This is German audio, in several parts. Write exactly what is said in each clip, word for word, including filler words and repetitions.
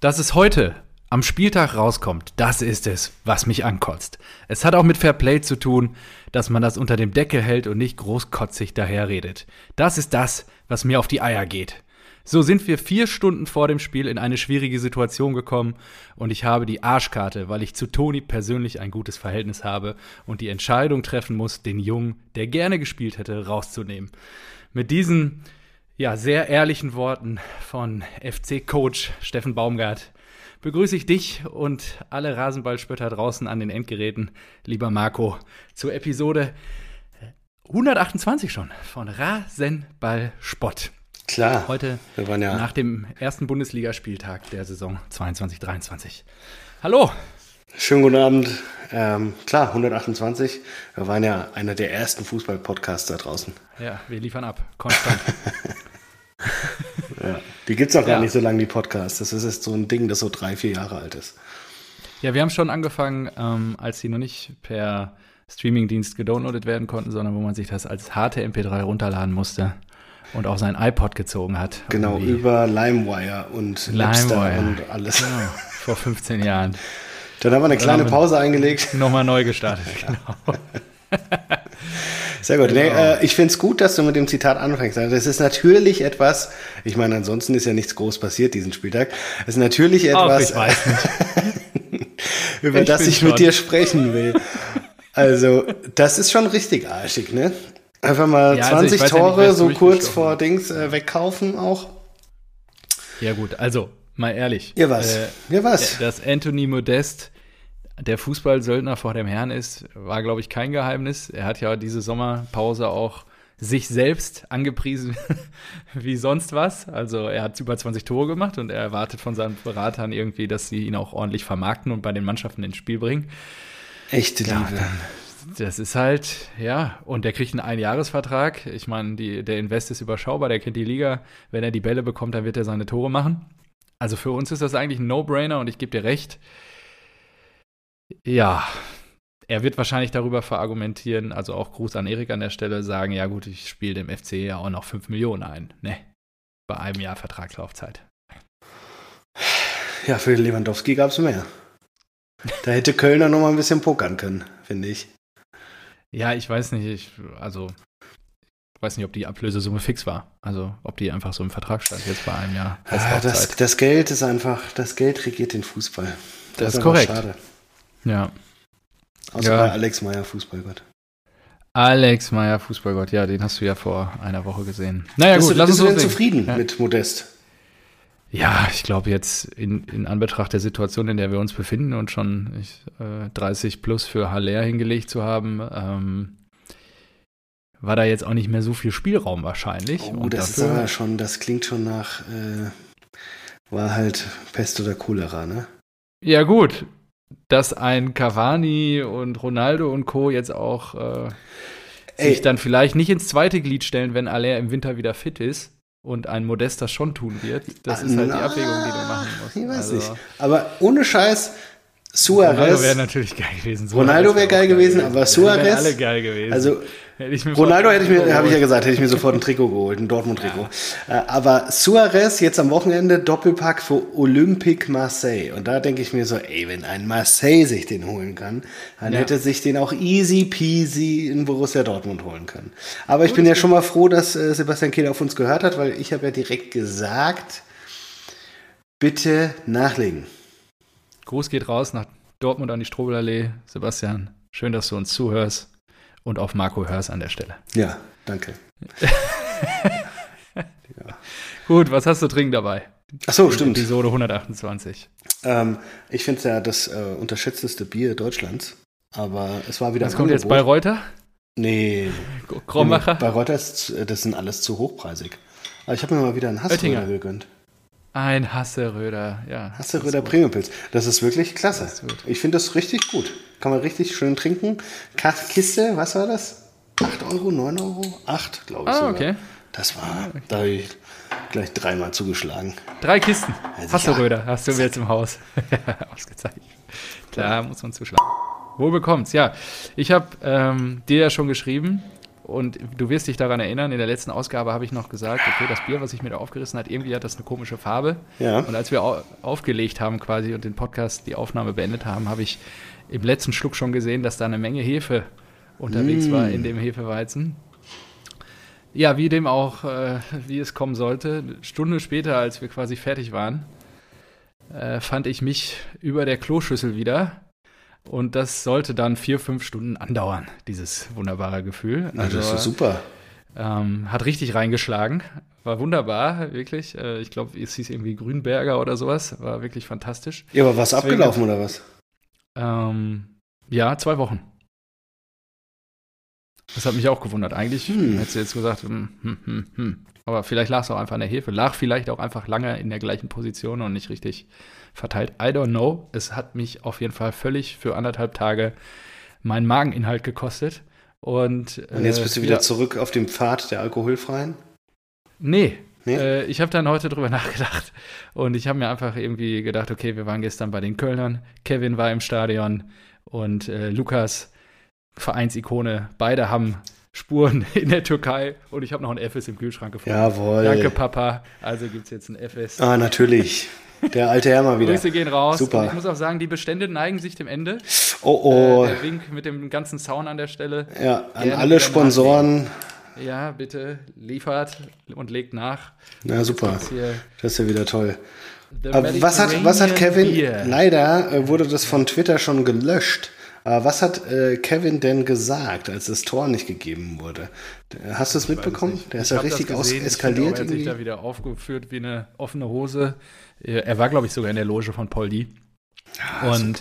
Dass es heute am Spieltag rauskommt, das ist es, was mich ankotzt. Es hat auch mit Fairplay zu tun, dass man das unter dem Deckel hält und nicht großkotzig daherredet. Das ist das, was mir auf die Eier geht. So sind wir vier Stunden vor dem Spiel in eine schwierige Situation gekommen und ich habe die Arschkarte, weil ich zu Toni persönlich ein gutes Verhältnis habe und die Entscheidung treffen muss, den Jungen, der gerne gespielt hätte, rauszunehmen. Mit diesen ja, sehr ehrlichen Worten von F C-Coach Steffen Baumgart begrüße ich dich und alle Rasenballspötter draußen an den Endgeräten, lieber Marco, zur Episode hundertachtundzwanzig schon von Rasenballspott. Klar. Heute wir waren ja nach dem ersten Bundesligaspieltag der Saison zweiundzwanzig dreiundzwanzig. Hallo. Schönen guten Abend. Ähm, klar, hundertachtundzwanzig. Wir waren ja einer der ersten Fußball-Podcasts da draußen. Ja, wir liefern ab. Konstant. Ja. Die gibt es auch ja. gar nicht so lange, die Podcasts. Das ist jetzt so ein Ding, das so drei, vier Jahre alt ist. Ja, wir haben schon angefangen, ähm, als die noch nicht per Streamingdienst gedownloadet werden konnten, sondern wo man sich das als harte M P drei runterladen musste. Und auch sein iPod gezogen hat. Genau, irgendwie. Über LimeWire und Napster und alles. Genau, vor fünfzehn Jahren. Dann haben wir eine Dann kleine Pause eingelegt. Nochmal neu gestartet, genau. Sehr gut. Genau. Nee, äh, ich finde es gut, dass du mit dem Zitat anfängst. Das ist natürlich etwas, ich meine, ansonsten ist ja nichts groß passiert diesen Spieltag. Es ist natürlich etwas, Auch, ich über ich das ich schon. mit dir sprechen will. Also, das ist schon richtig arschig, ne? Einfach mal ja, zwanzig also Tore ja nicht, so kurz vor Dings äh, wegkaufen auch. Ja gut, also mal ehrlich. Ihr was? Äh, Ihr was? Dass Anthony Modeste der Fußballsöldner vor dem Herrn ist, war glaube ich kein Geheimnis. Er hat ja diese Sommerpause auch sich selbst angepriesen wie sonst was. Also er hat über zwanzig Tore gemacht und er erwartet von seinen Beratern irgendwie, dass sie ihn auch ordentlich vermarkten und bei den Mannschaften ins Spiel bringen. Echte Liebe. Ja, das ist halt, ja, und der kriegt einen Einjahresvertrag. Ich meine, die, der Invest ist überschaubar, der kennt die Liga. Wenn er die Bälle bekommt, dann wird er seine Tore machen. Also für uns ist das eigentlich ein No-Brainer und ich gebe dir recht. Ja, er wird wahrscheinlich darüber verargumentieren, also auch Gruß an Erik an der Stelle, sagen, ja gut, ich spiele dem F C ja auch noch fünf Millionen ein. Ne, bei einem Jahr Vertragslaufzeit. Ja, für Lewandowski gab es mehr. Da hätte Kölner noch mal ein bisschen pokern können, finde ich. Ja, ich weiß nicht, ich, also ich weiß nicht, ob die Ablösesumme fix war. Also ob die einfach so im Vertrag stand jetzt bei einem Jahr. Ah, das, das Geld ist einfach, das Geld regiert den Fußball. Das, das ist korrekt. Schade. Ja. Außer ja. bei Alex Meyer, Fußballgott. Alex Meyer, Fußballgott, ja, den hast du ja vor einer Woche gesehen. Naja bist gut, du, lass bist uns du denn zufrieden ja. mit Modest? Ja, ich glaube jetzt in, in Anbetracht der Situation, in der wir uns befinden und schon ich, äh, dreißig plus für Haller hingelegt zu haben, ähm, war da jetzt auch nicht mehr so viel Spielraum wahrscheinlich. Oh, und das, dafür, ist aber schon, das klingt schon nach, äh, war halt Pest oder Cholera, ne? Ja gut, dass ein Cavani und Ronaldo und Co. jetzt auch äh, sich dann vielleicht nicht ins zweite Glied stellen, wenn Haller im Winter wieder fit ist. Und ein Modeste schon tun wird. Das ah, ist halt na, die Abwägung, die du machen musst. Ich weiß also. nicht. Aber ohne Scheiß, Suarez. Ronaldo wäre natürlich geil gewesen. Suarez Ronaldo wäre geil, geil gewesen, aber Suarez. Wären alle geil gewesen. Also, hätte ich mir Ronaldo hätte ich mir, habe ich ja gesagt, hätte ich mir sofort ein Trikot geholt, ein Dortmund-Trikot. Ja. Aber Suarez jetzt am Wochenende Doppelpack für Olympique Marseille. Und da denke ich mir so, ey, wenn ein Marseille sich den holen kann, dann ja. hätte sich den auch easy peasy in Borussia Dortmund holen können. Aber ich Gut. bin ja schon mal froh, dass äh, Sebastian Kehl auf uns gehört hat, weil ich habe ja direkt gesagt, bitte nachlegen. Gruß geht raus nach Dortmund an die Strobelallee. Sebastian, schön, dass du uns zuhörst. Und auf Marco Hörs an der Stelle. Ja, danke. ja. Gut, was hast du trinken dabei? Ach so, stimmt. Episode hundertachtundzwanzig. Ähm, ich finde es ja das äh, unterschätzteste Bier Deutschlands. Aber es war wieder was ein kommt Angebot. Jetzt bei Reuter? Nee. Krombacher? Bei Reuter ist, das sind alles zu hochpreisig. Aber ich habe mir mal wieder einen Hasseröder gegönnt. Ein Hasseröder, ja. Hasseröder Premiumpils. Das ist wirklich klasse. Ist ich finde das richtig gut. Kann man richtig schön trinken. Kiste, was war das? acht Euro, neun Euro? acht, glaube ich. Ah, sogar. Okay. Das war, okay. Da habe ich gleich dreimal zugeschlagen. Drei Kisten. Also Hasseröder, ja. hast du mir jetzt im Haus ausgezeichnet. Da muss man zuschlagen. Wohl bekommt's, ja. Ich habe ähm, dir ja schon geschrieben. Und du wirst dich daran erinnern, in der letzten Ausgabe habe ich noch gesagt, okay, das Bier, was ich mir da aufgerissen hat, irgendwie hat das eine komische Farbe. Ja. Und als wir aufgelegt haben quasi und den Podcast, die Aufnahme beendet haben, habe ich im letzten Schluck schon gesehen, dass da eine Menge Hefe unterwegs mm. war in dem Hefeweizen. Ja, wie dem auch, äh, wie es kommen sollte, eine Stunde später, als wir quasi fertig waren, äh, fand ich mich über der Kloschüssel wieder. Und das sollte dann vier, fünf Stunden andauern, dieses wunderbare Gefühl. Also, das ist super. Ähm, hat richtig reingeschlagen. War wunderbar, wirklich. Äh, ich glaube, es hieß irgendwie Grünberger oder sowas. War wirklich fantastisch. Ja, aber war es abgelaufen oder was? Ähm, ja, zwei Wochen. Das hat mich auch gewundert. Eigentlich hm. hättest du jetzt gesagt, hm, hm, hm, hm. Aber vielleicht lag es auch einfach an der Hefe. Lag vielleicht auch einfach lange in der gleichen Position und nicht richtig verteilt. I don't know. Es hat mich auf jeden Fall völlig für anderthalb Tage meinen Mageninhalt gekostet. Und, und jetzt bist äh, du wieder ja. zurück auf dem Pfad der alkoholfreien? Nee. nee? Äh, ich habe dann heute drüber nachgedacht. Und ich habe mir einfach irgendwie gedacht, okay, wir waren gestern bei den Kölnern. Kevin war im Stadion und äh, Lukas, Vereinsikone. Beide haben Spuren in der Türkei und ich habe noch einen F S im Kühlschrank gefunden. Jawohl. Danke, Papa. Also gibt es jetzt einen F S. Ah, natürlich. Der alte Herr mal wieder. Grüße gehen raus. Super. Und ich muss auch sagen, die Bestände neigen sich dem Ende. Oh, oh. Äh, der Wink mit dem ganzen Zaun an der Stelle. Ja, an Gerne alle Sponsoren. Nachlegen. Ja, bitte liefert und legt nach. Na, super. Das, das ist ja wieder toll. Aber was hat, was hat Kevin? Beer. Leider wurde das von Twitter schon gelöscht. Aber was hat äh, Kevin denn gesagt, als das Tor nicht gegeben wurde? Hast du es mitbekommen? Der ist ja richtig eskaliert. Er hat sich da wieder aufgeführt wie eine offene Hose. Er war, glaube ich, sogar in der Loge von Paul D. Ja, und,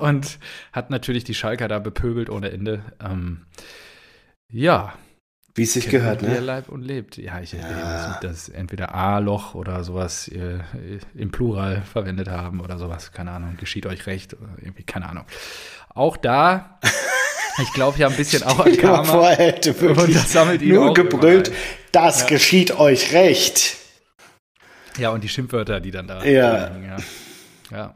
und hat natürlich die Schalker da bepöbelt ohne Ende. Ähm, ja. Wie es sich Kevin gehört, ne? Leib und lebt. Ja, ich erlebe, ja. dass entweder A-Loch oder sowas äh, im Plural verwendet haben oder sowas. Keine Ahnung, geschieht euch recht. Oder irgendwie, keine Ahnung. Auch da, ich glaube ja ein bisschen auch an Karma. Vor, hätte wirklich das sammelt ihn nur gebrüllt, das ja. geschieht euch recht. Ja, und die Schimpfwörter, die dann da ja. liegen, ja. ja.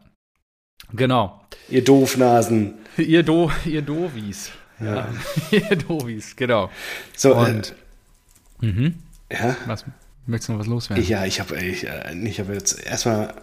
Genau. Ihr Doofnasen. Ihr, Do, ihr Dovis. Ja, ja. Dovis, genau. So, und äh, mhm. ja? Was, möchtest du noch was loswerden? Ja, ich habe ich, ich hab jetzt erstmal,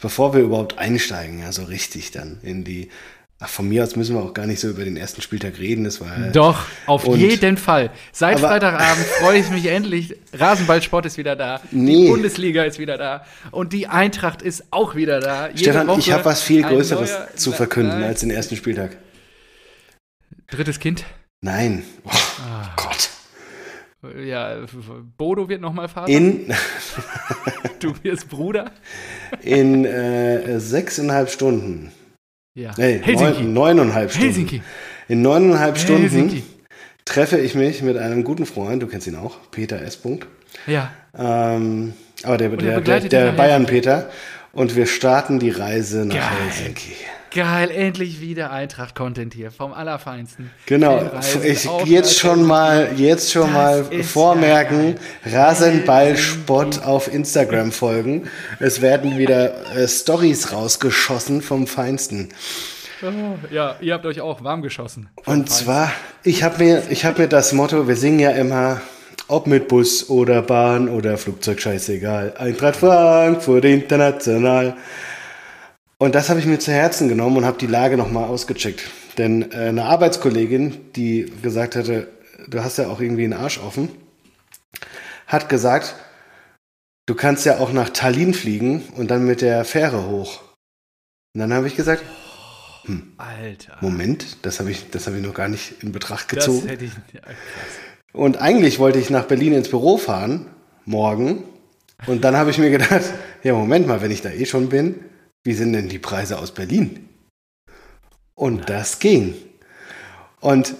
bevor wir überhaupt einsteigen, ja, so richtig dann in die, ach, von mir aus müssen wir auch gar nicht so über den ersten Spieltag reden, das war doch, auf und, jeden Fall. Seit aber, Freitagabend freue ich mich endlich, Rasenballspott ist wieder da, nee. die Bundesliga ist wieder da und die Eintracht ist auch wieder da. Jede Stefan, Woche ich habe was viel Größeres neuer, zu verkünden nein. als den ersten Spieltag. Drittes Kind? Nein. Oh, ah. Gott. Ja, Bodo wird nochmal Vater. In du wirst Bruder. In äh, sechseinhalb Stunden. Ja. Nee, Helsinki. Neun, neuneinhalb Stunden. Helsinki. In neuneinhalb Stunden Helsinki. Treffe ich mich mit einem guten Freund, du kennst ihn auch, Peter S. Ja. Ähm, aber der, der, der, der Bayern-Peter. Und wir starten die Reise nach Geil. Helsinki. Geil, endlich wieder Eintracht-Content hier, vom Allerfeinsten. Genau, ich jetzt schon mal, jetzt schon mal vormerken, Rasenballspott auf Instagram folgen. Es werden wieder äh, Stories rausgeschossen vom Feinsten. Ja, ihr habt euch auch warm geschossen. Und Feinsten. zwar, ich habe mir, ich hab mir das Motto, wir singen ja immer, ob mit Bus oder Bahn oder Flugzeug, scheißegal, Eintracht Frankfurt international. Und das habe ich mir zu Herzen genommen und habe die Lage nochmal ausgecheckt. Denn äh, eine Arbeitskollegin, die gesagt hatte, du hast ja auch irgendwie einen Arsch offen, hat gesagt, du kannst ja auch nach Tallinn fliegen und dann mit der Fähre hoch. Und dann habe ich gesagt, hm, Alter. Moment, das habe ich, das habe ich noch gar nicht in Betracht gezogen. Das hätte ich, ja, krass. Und eigentlich wollte ich nach Berlin ins Büro fahren, morgen. Und dann habe ich mir gedacht, ja Moment mal, wenn ich da eh schon bin, wie sind denn die Preise aus Berlin? Und ja. das ging. Und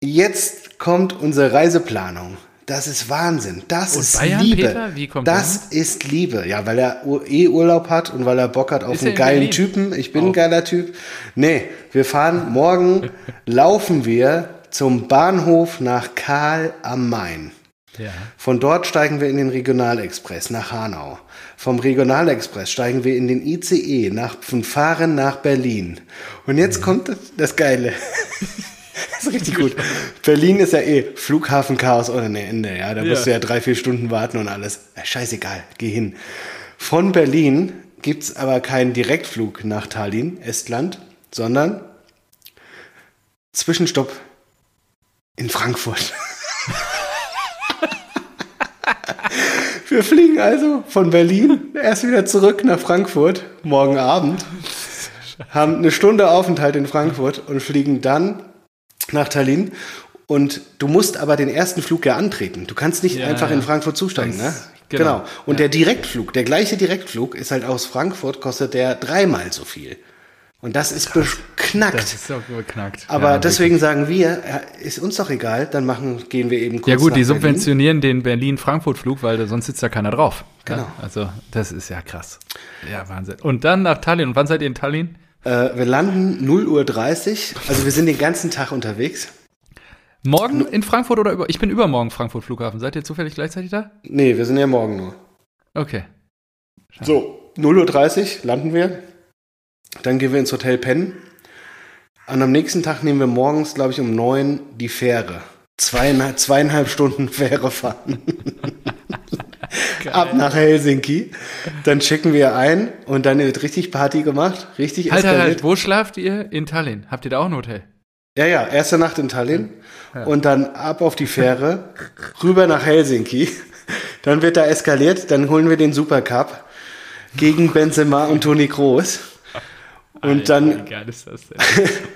jetzt kommt unsere Reiseplanung. Das ist Wahnsinn. Das und ist Bayern, Liebe. Peter? Wie kommt das der? Ist Liebe. Ja, weil er eh Urlaub hat und weil er Bock hat auf ist einen geilen Berlin? Typen. Ich bin oh. ein geiler Typ. Nee, wir fahren morgen, laufen wir zum Bahnhof nach Kahl am Main. Ja. Von dort steigen wir in den Regionalexpress nach Hanau. Vom Regionalexpress steigen wir in den I C E nach, und fahren nach Berlin. Und jetzt mhm. kommt das Geile. Das ist richtig gut. Berlin ist ja eh Flughafenchaos ohne Ende. Ja? Da ja. musst du ja drei, vier Stunden warten und alles. Scheißegal, geh hin. Von Berlin gibt es aber keinen Direktflug nach Tallinn, Estland, sondern Zwischenstopp in Frankfurt. Wir fliegen also von Berlin erst wieder zurück nach Frankfurt, morgen Abend, haben eine Stunde Aufenthalt in Frankfurt und fliegen dann nach Tallinn. Und du musst aber den ersten Flug ja antreten. Du kannst nicht ja, einfach ja. in Frankfurt zusteigen, ne? Genau. genau. Und ja. der Direktflug, der gleiche Direktflug ist halt aus Frankfurt, kostet der dreimal so viel. Und das ist Krass. beknackt. Das ist doch beknackt. Aber ja, deswegen wirklich. sagen wir, ist uns doch egal, dann machen, gehen wir eben kurz Ja gut, nach die subventionieren Berlin. den Berlin-Frankfurt-Flug, weil sonst sitzt da keiner drauf. Genau. Ja? Also das ist ja krass. Ja, Wahnsinn. Und dann nach Tallinn. Und wann seid ihr in Tallinn? Äh, wir landen null Uhr dreißig. Also wir sind den ganzen Tag unterwegs. Morgen in Frankfurt oder über? Ich bin übermorgen Frankfurt Flughafen. Seid ihr zufällig gleichzeitig da? Nee, wir sind ja morgen nur. Okay. Schade. So, null Uhr dreißig landen wir. Dann gehen wir ins Hotel pennen. Und am nächsten Tag nehmen wir morgens, glaube ich, um neun die Fähre. Zweieinhalb, zweieinhalb Stunden Fähre fahren. Ab nach Helsinki. Dann checken wir ein und dann wird richtig Party gemacht. Richtig halt, eskaliert. Halt, halt. Wo schlaft ihr? In Tallinn. Habt ihr da auch ein Hotel? Ja, ja. Erste Nacht in Tallinn. Ja. Und dann ab auf die Fähre. Rüber nach Helsinki. Dann wird da eskaliert. Dann holen wir den Supercup gegen Benzema und Toni Kroos. Und dann, wie geil ist das denn?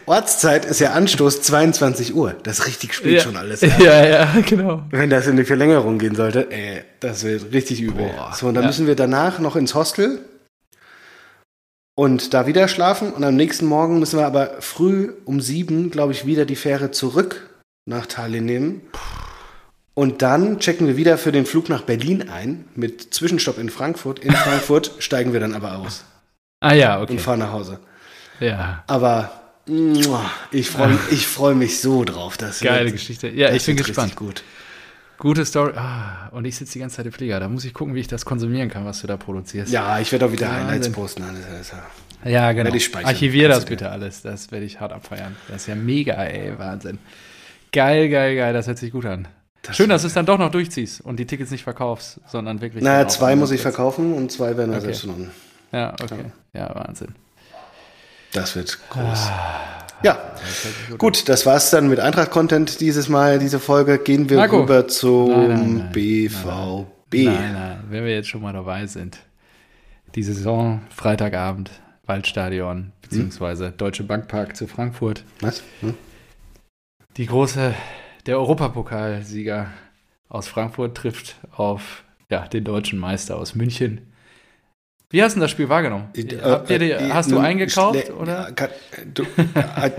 Ortszeit ist ja Anstoß zweiundzwanzig Uhr. Das ist richtig spät ja. schon alles. Ja. ja, ja, genau. Wenn das in die Verlängerung gehen sollte, ey, das wird richtig übel. Boah. So, und dann ja. müssen wir danach noch ins Hostel und da wieder schlafen. Und am nächsten Morgen müssen wir aber früh um sieben, glaube ich, wieder die Fähre zurück nach Tallinn nehmen. Und dann checken wir wieder für den Flug nach Berlin ein mit Zwischenstopp in Frankfurt. In Frankfurt steigen wir dann aber aus. Ah ja, okay. Und fahren nach Hause. Ja. Aber ich freue ich freu mich so drauf. Dass Geile wir, Geschichte. Ja, ich bin gespannt. Gut. Gute Story. Ah, und ich sitze die ganze Zeit im Flieger. Da muss ich gucken, wie ich das konsumieren kann, was du da produzierst. Ja, ich werde auch wieder ja, Highlights posten. Alles, alles, alles. Ja, genau. Archivier das bitte alles. Das werde ich hart abfeiern. Das ist ja mega, ey. Wahnsinn. Geil, geil, geil. Das hört sich gut an. Das Schön, dass du es dann doch noch durchziehst und die Tickets nicht verkaufst, sondern wirklich... Naja, zwei muss ich verkaufen und zwei werden wir selbst genommen. Ja, okay. Ja, Wahnsinn. Das wird groß. Ah, ja, gut, gut, das war's dann mit Eintracht-Content dieses Mal, diese Folge. Gehen wir Marco. rüber zum nein, nein, nein, B V B. Nein, nein, nein, wenn wir jetzt schon mal dabei sind. Die Saison, Freitagabend, Waldstadion, beziehungsweise hm? Deutsche Bank Park zu Frankfurt. Was? Hm? Die große, der Europapokalsieger aus Frankfurt trifft auf ja, den deutschen Meister aus München. Wie hast du das Spiel wahrgenommen? Habt ihr, äh, äh, hast äh, du eingekauft? Schle- oder? Kann, du, äh,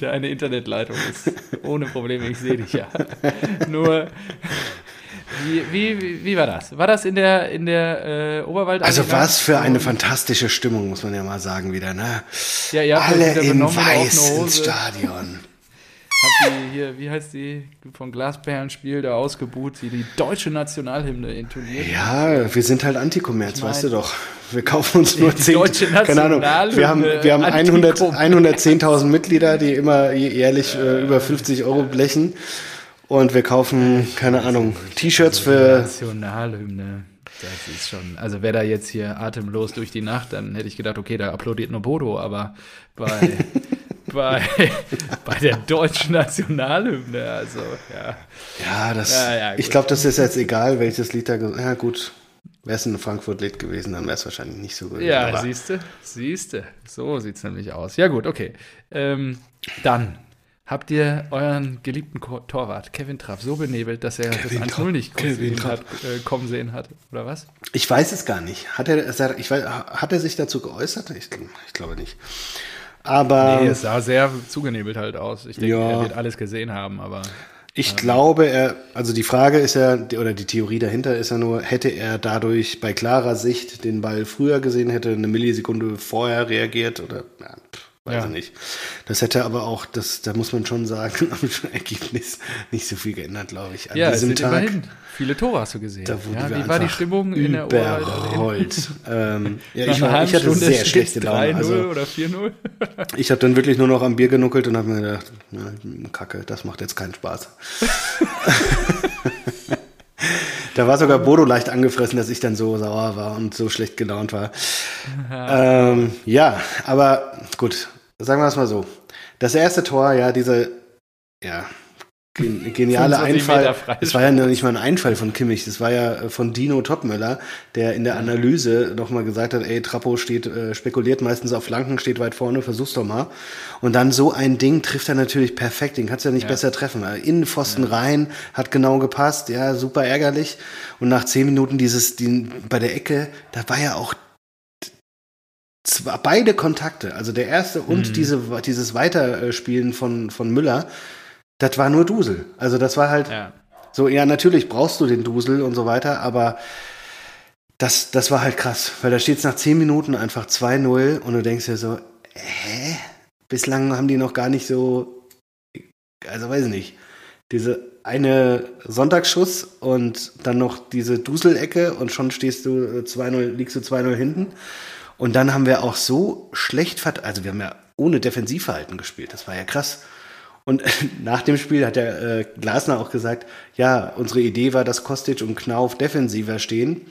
Deine Internetleitung ist ohne Probleme, ich sehe dich ja. Nur, wie, wie, wie war das? War das in der, in der äh, Oberwald? Also was für eine fantastische Stimmung, muss man ja mal sagen wieder. Ne? Ja, ihr habt alle in weiß ins Stadion. Hab die hier, wie heißt die, von Glasperlenspiel da ausgebuht, die die deutsche Nationalhymne intoniert. Ja, wir sind halt Antikommerz, ich mein, weißt du doch. Wir kaufen uns nur zehn, keine Ahnung, wir haben, wir haben hundertzehntausend Mitglieder, die immer jährlich äh, über fünfzig Euro blechen und wir kaufen, keine Ahnung, T-Shirts für... Nationalhymne, das ist schon, also wer da jetzt hier atemlos durch die Nacht, dann hätte ich gedacht, okay, da applaudiert nur Bodo, aber bei... Bei, bei der deutschen Nationalhymne, also, ja. Ja, das, ja, ja, ich glaube, das ist jetzt egal, welches Lied da, ge- ja gut, wäre es ein Frankfurt-Lied gewesen, dann wäre es wahrscheinlich nicht so gut. Ja, siehste, siehste, so sieht es nämlich aus. Ja gut, okay, ähm, dann habt ihr euren geliebten Torwart, Kevin Trapp, so benebelt, dass er Kevin das eins null nicht hat, äh, kommen sehen hat, oder was? Ich weiß es gar nicht, hat er, ich weiß, hat er sich dazu geäußert? Ich, ich glaube nicht. Aber nee, es sah sehr zugenebelt halt aus. Ich denke, ja, er wird alles gesehen haben, aber... Ich ähm, glaube, er, also die Frage ist ja, oder die Theorie dahinter ist ja nur, hätte er dadurch bei klarer Sicht den Ball früher gesehen, hätte eine Millisekunde vorher reagiert oder... Ja, Weiß ich nicht. Das hätte aber auch, das, da muss man schon sagen, am Ergebnis nicht so viel geändert, glaube ich. An ja, diesem Tag. Immerhin. Viele Tore hast du gesehen. Da ja, wie war die Stimmung in der überrollt. ähm, ja, ich, war, ich hatte Stunde sehr schlechte Laune. drei null also, oder vier null Ich habe dann wirklich nur noch am Bier genuckelt und habe mir gedacht, na, Kacke, das macht jetzt keinen Spaß. Da war sogar Bodo leicht angefressen, dass ich dann so sauer war und so schlecht gelaunt war. ähm, ja, aber gut, sagen wir es mal so. Das erste Tor, ja, diese ja, gen- geniale Einfall. Das war ja noch nicht mal ein Einfall von Kimmich, das war ja von Dino Toppmöller, der in der Analyse nochmal gesagt hat, ey, Trappo steht, äh, spekuliert meistens auf Flanken, steht weit vorne, versuch's doch mal. Und dann so ein Ding trifft er natürlich perfekt, den kannst du ja nicht ja. besser treffen. Innenpfosten ja. rein, hat genau gepasst, ja, super ärgerlich. Und nach zehn Minuten dieses, die, bei der Ecke, da war ja auch Zwei, beide Kontakte, also der erste und hm. diese, dieses Weiterspielen von, von Müller, das war nur Dusel. Also das war halt ja. so, ja natürlich brauchst du den Dusel und so weiter, aber das, das war halt krass, weil da steht es nach zehn Minuten einfach zwei null und du denkst dir so, hä? Bislang haben die noch gar nicht so, also weiß ich nicht, diese eine Sonntagsschuss und dann noch diese Duselecke und schon stehst du zwei null, liegst du zwei null hinten. Und dann haben wir auch so schlecht verteidigt, also wir haben ja ohne Defensivverhalten gespielt, das war ja krass. Und nach dem Spiel hat der äh, Glasner auch gesagt, ja, unsere Idee war, dass Kostic und Knauf defensiver stehen.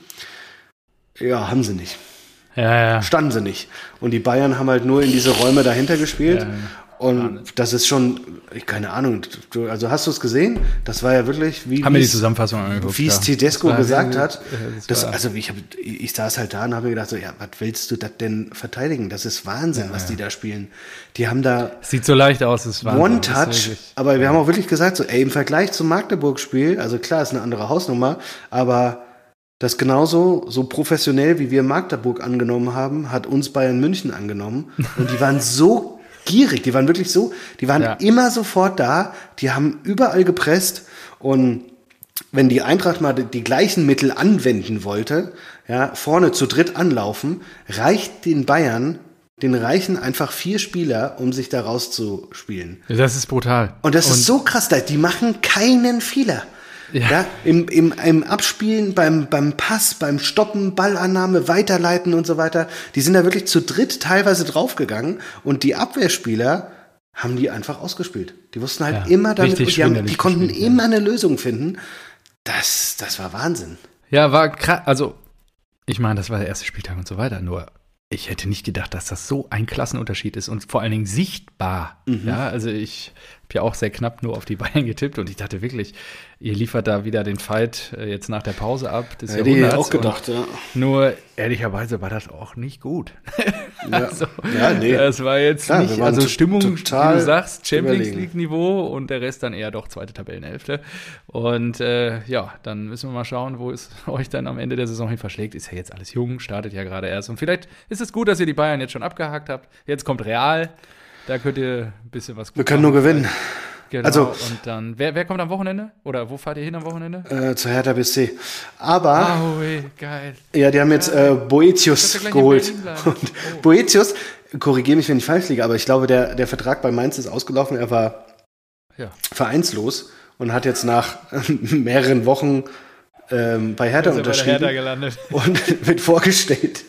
Ja, haben sie nicht. Ja, ja. Standen sie nicht. Und die Bayern haben halt nur in diese Räume dahinter gespielt. Ja, ja. Und das ist schon, keine Ahnung, du, also hast du es gesehen? Das war ja wirklich, wie haben wir die Zusammenfassung angeguckt, wie es Tedesco gesagt hat. Das, also ich, hab, ich saß halt da und habe mir gedacht, so, ja, was willst du das denn verteidigen? Das ist Wahnsinn, ja, was ja. die da spielen. Die haben da... Sieht so leicht aus, das war One-Touch, aber wir ja. haben auch wirklich gesagt, so, ey, im Vergleich zum Magdeburg-Spiel, also klar, ist eine andere Hausnummer, aber... Das genauso, so professionell, wie wir Magdeburg angenommen haben, hat uns Bayern München angenommen. Und die waren so gierig, die waren wirklich so, die waren ja. immer sofort da, die haben überall gepresst. Und wenn die Eintracht mal die gleichen Mittel anwenden wollte, ja, vorne zu dritt anlaufen, reicht den Bayern, den reichen einfach vier Spieler, um sich da rauszuspielen. Das ist brutal. Und das Und ist so krass, die machen keinen Fehler. Ja. ja, im, im, im Abspielen, beim, beim Pass, beim Stoppen, Ballannahme, Weiterleiten und so weiter. Die sind da wirklich zu dritt teilweise draufgegangen und die Abwehrspieler haben die einfach ausgespielt. Die wussten halt ja, immer damit, die, haben, die konnten immer eine Lösung finden. Das, das war Wahnsinn. Ja, war krass. Also, ich meine, das war der erste Spieltag und so weiter, nur ich hätte nicht gedacht, dass das so ein Klassenunterschied ist und vor allen Dingen sichtbar. Mhm. Ja, also ich habe ja auch sehr knapp nur auf die Bayern getippt und ich dachte wirklich, ihr liefert da wieder den Fight jetzt nach der Pause ab. Das hätte ich auch gedacht, ja. Nur ehrlicherweise war das auch nicht gut. Ja, also, ja nee. Das war jetzt Klar, nicht, also Stimmung, wie du sagst, Champions League Niveau und der Rest dann eher doch zweite Tabellenhälfte. Und äh, ja, dann müssen wir mal schauen, wo es euch dann am Ende der Saison hin verschlägt. Ist ja jetzt alles jung, startet ja gerade erst und vielleicht ist es gut, dass ihr die Bayern jetzt schon abgehakt habt. Jetzt kommt Real, da könnt ihr ein bisschen was gut Wir können machen. Nur gewinnen. Genau, also, und dann, wer, wer kommt am Wochenende? Oder wo fahrt ihr hin am Wochenende? Äh, zur Hertha B S C. Aber, oh, ey, geil. Ja, die haben jetzt äh, Boetius geholt. Und oh. Boetius, korrigiere mich, wenn ich falsch liege, aber ich glaube, der, der Vertrag bei Mainz ist ausgelaufen. Er war ja. vereinslos und hat jetzt nach mehreren Wochen ähm, bei Hertha also unterschrieben. Bei der Hertha gelandet. Und wird vorgestellt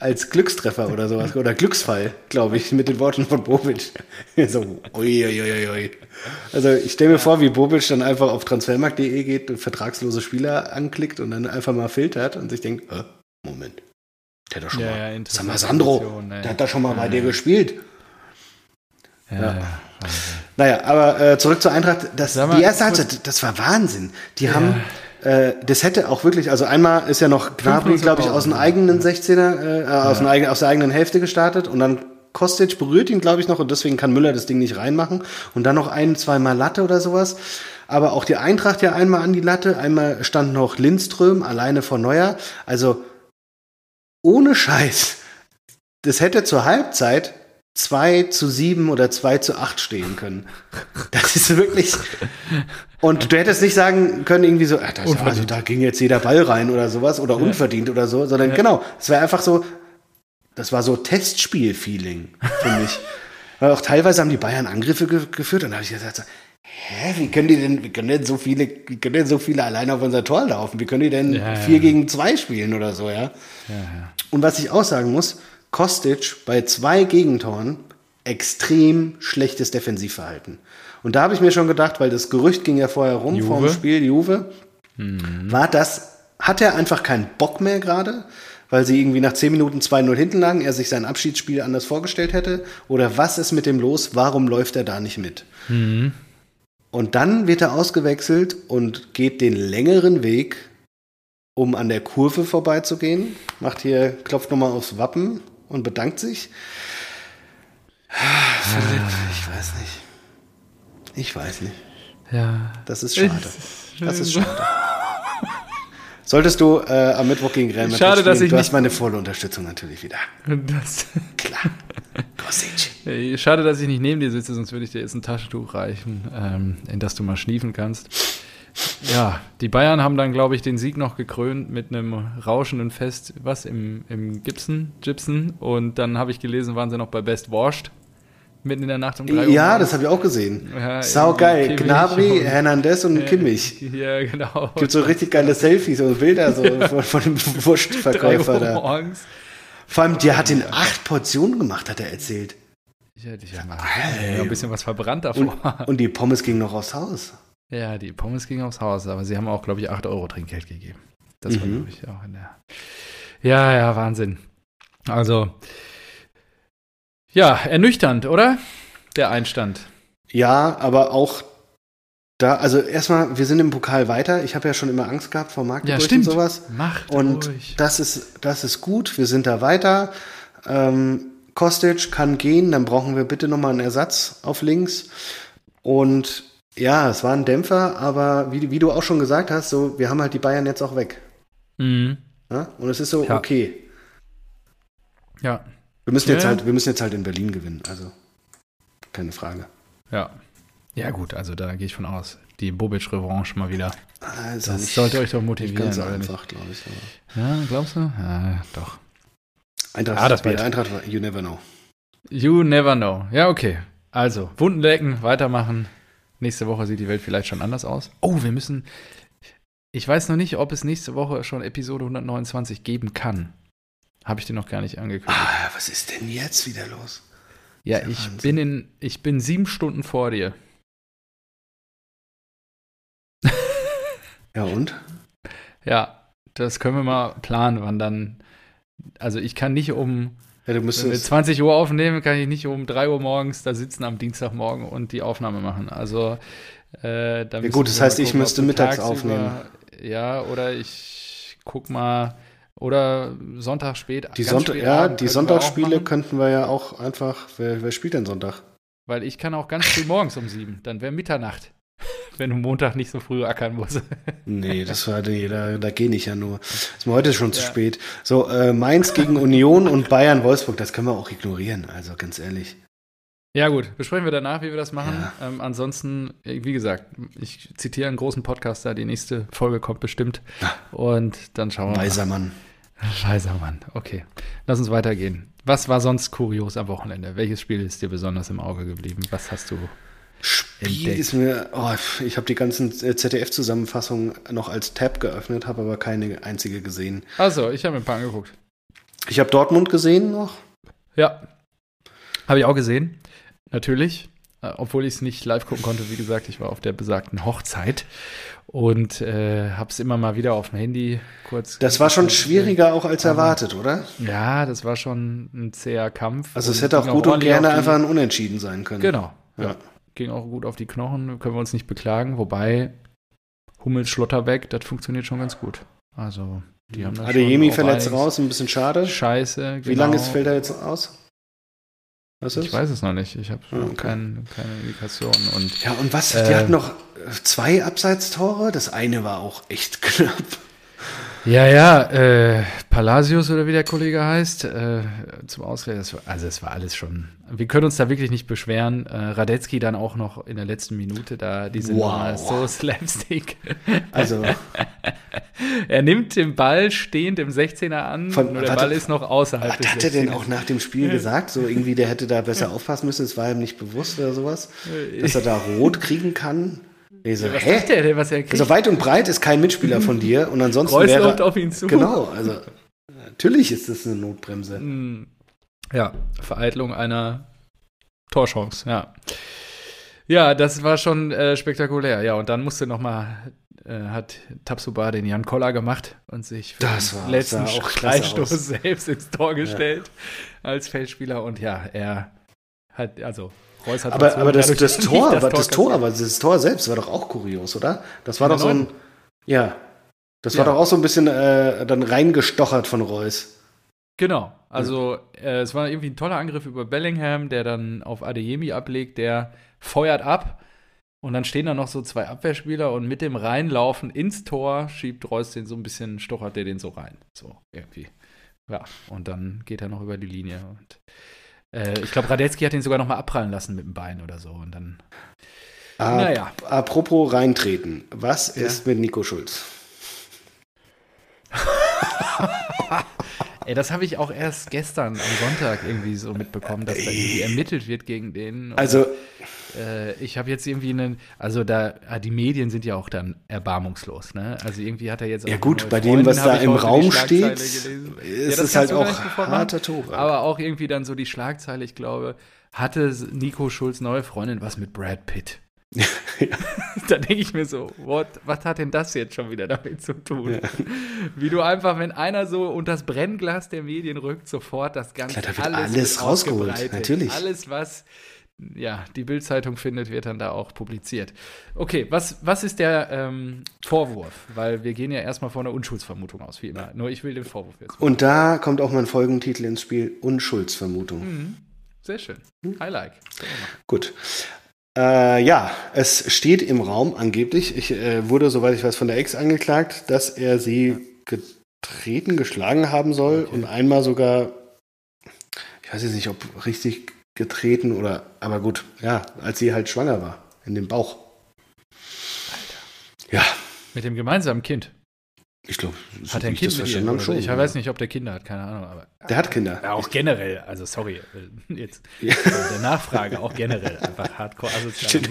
als Glückstreffer oder sowas. Oder Glücksfall, glaube ich, mit den Worten von Bobic. So, oi, oi, oi, oi. Also ich stelle mir vor, wie Bobic dann einfach auf transfermarkt punkt de geht und vertragslose Spieler anklickt und dann einfach mal filtert und sich denkt, äh, Moment, der hat doch schon ja, mal, ja, sag mal Sandro, der hat da schon mal ja. bei dir gespielt. Ja, ja. ja. Naja, aber äh, zurück zur Eintracht, das, mal, die erste Halbzeit, das war Wahnsinn. Die ja. haben, äh, das hätte auch wirklich, also einmal ist ja noch Gnabry, glaube ich, aus dem eigenen sechzehner, äh, ja. aus, dem, aus der eigenen Hälfte gestartet und dann Kostic berührt ihn, glaube ich, noch und deswegen kann Müller das Ding nicht reinmachen. Und dann noch ein, zweimal Latte oder sowas. Aber auch die Eintracht ja einmal an die Latte, einmal stand noch Lindström alleine vor Neuer. Also ohne Scheiß, das hätte zur Halbzeit zwei zu sieben oder zwei zu acht stehen können. Das ist wirklich... Und du hättest nicht sagen können, irgendwie so, ach, das, also, da ging jetzt jeder Ball rein oder sowas oder ja. unverdient oder so, sondern ja. genau, es wäre einfach so... Das war so Testspiel-Feeling für mich. Weil auch teilweise haben die Bayern Angriffe ge- geführt und da habe ich gesagt, hä, wie können die denn, wie können denn so viele, wie können denn so viele alleine auf unser Tor laufen? Wie können die denn ja, vier ja. gegen zwei spielen oder so, ja? Ja, ja? Und was ich auch sagen muss, Kostic bei zwei Gegentoren extrem schlechtes Defensivverhalten. Und da habe ich mir schon gedacht, weil das Gerücht ging ja vorher rum Juve. vorm Spiel, Juve, mhm. war das, hat er einfach keinen Bock mehr gerade, weil sie irgendwie nach zehn Minuten zwei null hinten lagen, er sich sein Abschiedsspiel anders vorgestellt hätte? Oder was ist mit dem los? Warum läuft er da nicht mit? Mhm. Und dann wird er ausgewechselt und geht den längeren Weg, um an der Kurve vorbeizugehen. Macht hier, klopft nochmal aufs Wappen und bedankt sich. Philipp, ich weiß nicht. Ich weiß nicht. Ja. Das ist schade. Das ist schade. Solltest du äh, am Mittwoch gegen Real Madrid schade, spielen, dass ich du hast meine volle Unterstützung natürlich wieder. Das klar. Kostic. Schade, dass ich nicht neben dir sitze, sonst würde ich dir jetzt ein Taschentuch reichen, ähm, in das du mal schniefen kannst. Ja, die Bayern haben dann, glaube ich, den Sieg noch gekrönt mit einem rauschenden Fest, was, im, im Gibson, Gibson. Und dann habe ich gelesen, waren sie noch bei Best Washed. Mitten in der Nacht um drei Uhr. Ja, das habe ich auch gesehen. Ja, sau geil. Gnabry, Hernandez und äh, Kimmich. Ja, genau. Gibt so richtig geile Selfies und Bilder so ja. von, von dem Wurstverkäufer da. Morgens. Vor allem, der hat in acht Portionen gemacht, hat er erzählt. Ja, ich ja, habe ein bisschen was verbrannt davor. Und, und die Pommes ging noch aufs Haus. Ja, die Pommes ging aufs Haus, aber sie haben auch, glaube ich, acht Euro Trinkgeld gegeben. Das mhm. war, glaube ich, auch in der... Ja, ja, Wahnsinn. Also... Ja, ernüchternd, oder? Der Einstand. Ja, aber auch da, also erstmal, wir sind im Pokal weiter. Ich habe ja schon immer Angst gehabt vor Magdeburg ja, stimmt. und sowas. Macht und ruhig. das ist, das ist gut, wir sind da weiter. Ähm, Kostic kann gehen, dann brauchen wir bitte nochmal einen Ersatz auf links. Und ja, es war ein Dämpfer, aber wie, wie du auch schon gesagt hast, so, wir haben halt die Bayern jetzt auch weg. Mhm. Ja? Und es ist so, ja. okay. Ja. Wir müssen, jetzt ja. halt, wir müssen jetzt halt in Berlin gewinnen, also keine Frage. Ja, ja gut, also da gehe ich von aus. Die Bobic-Revanche mal wieder. Also das sollte euch doch motivieren. Ganz einfach, glaube ich. Aber. Ja, glaubst du? Ja, doch. Eintracht, ah, das bei der Eintracht, you never know. You never know. Ja, okay. Also, Wunden lecken, weitermachen. Nächste Woche sieht die Welt vielleicht schon anders aus. Oh, wir müssen, ich weiß noch nicht, ob es nächste Woche schon Episode hundertneunundzwanzig geben kann. Habe ich dir noch gar nicht angekündigt. Ah, was ist denn jetzt wieder los? Ja, ja ich, bin in, ich bin sieben Stunden vor dir. Ja, und? Ja, das können wir mal planen, wann dann. Also, ich kann nicht um ja, du wenn wir zwanzig Uhr aufnehmen, kann ich nicht um drei Uhr morgens da sitzen am Dienstagmorgen und die Aufnahme machen. Also, äh, da ja, gut, das heißt, gucken, ich müsste mittags aufnehmen. Über, ja, oder ich guck mal. Oder Sonntag spät. Die Sonnt- spät ja, die Sonntagsspiele könnten wir ja auch einfach. Wer, wer spielt denn Sonntag? Weil ich kann auch ganz früh morgens um sieben. Dann wäre Mitternacht, wenn du Montag nicht so früh ackern musst. Nee, das war die, da, da gehe ich ja nur. Ist mir heute schon zu ja. spät. So, äh, Mainz gegen Union und Bayern Wolfsburg, das können wir auch ignorieren, also ganz ehrlich. Ja gut, besprechen wir danach, wie wir das machen. Ja. Ähm, ansonsten, wie gesagt, ich zitiere einen großen Podcaster, die nächste Folge kommt bestimmt. Und dann schauen wir mal. Weiser Mann. Scheißer Mann, okay. Lass uns weitergehen. Was war sonst kurios am Wochenende? Welches Spiel ist dir besonders im Auge geblieben? Was hast du Spiel entdeckt? Ist mir, oh, ich habe die ganzen Z D F-Zusammenfassungen noch als Tab geöffnet, habe aber keine einzige gesehen. Achso, ich habe mir ein paar angeguckt. Ich habe Dortmund gesehen noch. Ja, habe ich auch gesehen, natürlich. Obwohl ich es nicht live gucken konnte, wie gesagt, ich war auf der besagten Hochzeit und äh, habe es immer mal wieder auf dem Handy kurz... Das war schon schwieriger auch als erwartet, ähm, oder? Ja, das war schon ein zäher Kampf. Also es hätte auch gut auch und gerne die, einfach ein Unentschieden sein können. Genau, ja. Ja. Ging auch gut auf die Knochen, können wir uns nicht beklagen, wobei Hummels Schlotterbeck, das funktioniert schon ganz gut. Also die haben das Adeyemi verletzt raus, ein bisschen schade. Scheiße, genau. Wie lange ist, fällt er jetzt aus? Was ist? Ich weiß es noch nicht. Ich habe okay. kein, keine Indikation. Und, ja, und was? Die äh, hatten noch zwei Abseitstore. Das eine war auch echt knapp. Ja, ja, äh, Palacios oder wie der Kollege heißt, äh, zum Ausgleich. Also es war alles schon, wir können uns da wirklich nicht beschweren. Äh, Radetzky dann auch noch in der letzten Minute, da diese wow. so Slapstick. Also er nimmt den Ball stehend im sechzehner an, von, nur der Ball ist noch außerhalb hat, des sechzehners. Hat er denn auch nach dem Spiel gesagt, so irgendwie, der hätte da besser aufpassen müssen, es war ihm nicht bewusst oder sowas, dass er da rot kriegen kann? So, ja, was hä? Der denn, was er kriegt? Also weit und breit ist kein Mitspieler von dir und ansonsten Reus wäre, läuft auf ihn zu. Genau, also natürlich ist das eine Notbremse. Ja, Vereitelung einer Torchance, ja. Ja, das war schon äh, spektakulär. Ja, und dann musste nochmal, äh, hat Tabsoba den Jan Koller gemacht und sich für das den war, letzten Freistoß selbst ins Tor gestellt ja. als Feldspieler. Und ja, er hat, also Reus hat aber, aber das, das Tor, das, Tor, das Tor, aber das Tor selbst war doch auch kurios, oder? Das war doch so ein, ja, das ja. war doch auch so ein bisschen äh, dann reingestochert von Reus. Genau, also ja. äh, es war irgendwie ein toller Angriff über Bellingham, der dann auf Adeyemi ablegt, der feuert ab und dann stehen da noch so zwei Abwehrspieler und mit dem Reinlaufen ins Tor schiebt Reus den so ein bisschen, stochert der den so rein, so irgendwie. Ja, und dann geht er noch über die Linie und ich glaube, Radetzky hat ihn sogar noch mal abprallen lassen mit dem Bein oder so. Und dann, Ap- naja. Apropos reintreten. Was ja. ist mit Nico Schulz? Ey, das habe ich auch erst gestern am Sonntag irgendwie so mitbekommen, dass da irgendwie ermittelt wird gegen den. Und, also äh, ich habe jetzt irgendwie einen, also da, die Medien sind ja auch dann erbarmungslos, ne? Also irgendwie hat er jetzt auch ja gut, bei Freundin, dem, was da im Raum steht, ist ja, es halt auch harter Tobak. Aber auch irgendwie dann so die Schlagzeile, ich glaube, hatte Nico Schulz neue Freundin was mit Brad Pitt? Ja. Da denke ich mir so, what, was hat denn das jetzt schon wieder damit zu tun? Ja. Wie du einfach, wenn einer so unter das Brennglas der Medien rückt, sofort das Ganze. Klar, da wird alles, alles rausgeholt, natürlich. Alles, was ja, die Bild-Zeitung findet, wird dann da auch publiziert. Okay, was, was ist der ähm, Vorwurf? Weil wir gehen ja erstmal von einer Unschuldsvermutung aus, wie immer. Nur ich will den Vorwurf jetzt machen. Und da kommt auch mein Folgentitel ins Spiel: Unschuldsvermutung. Mhm. Sehr schön. Mhm. I like. Gut. Äh, ja, es steht im Raum angeblich, ich äh, wurde, soweit ich weiß, von der Ex angeklagt, dass er sie ja. getreten, geschlagen haben soll okay. und einmal sogar, ich weiß jetzt nicht, ob richtig getreten oder, aber gut, ja, als sie halt schwanger war, in dem Bauch. Alter. Ja. Mit dem gemeinsamen Kind? Ich glaube, so hat er ein Kind mit ihr? Schon, ich ja. weiß nicht, ob der Kinder hat, keine Ahnung. Aber der hat Kinder. Ja, auch generell, also sorry, jetzt ja. also der Nachfrage auch generell einfach hardcore asozial.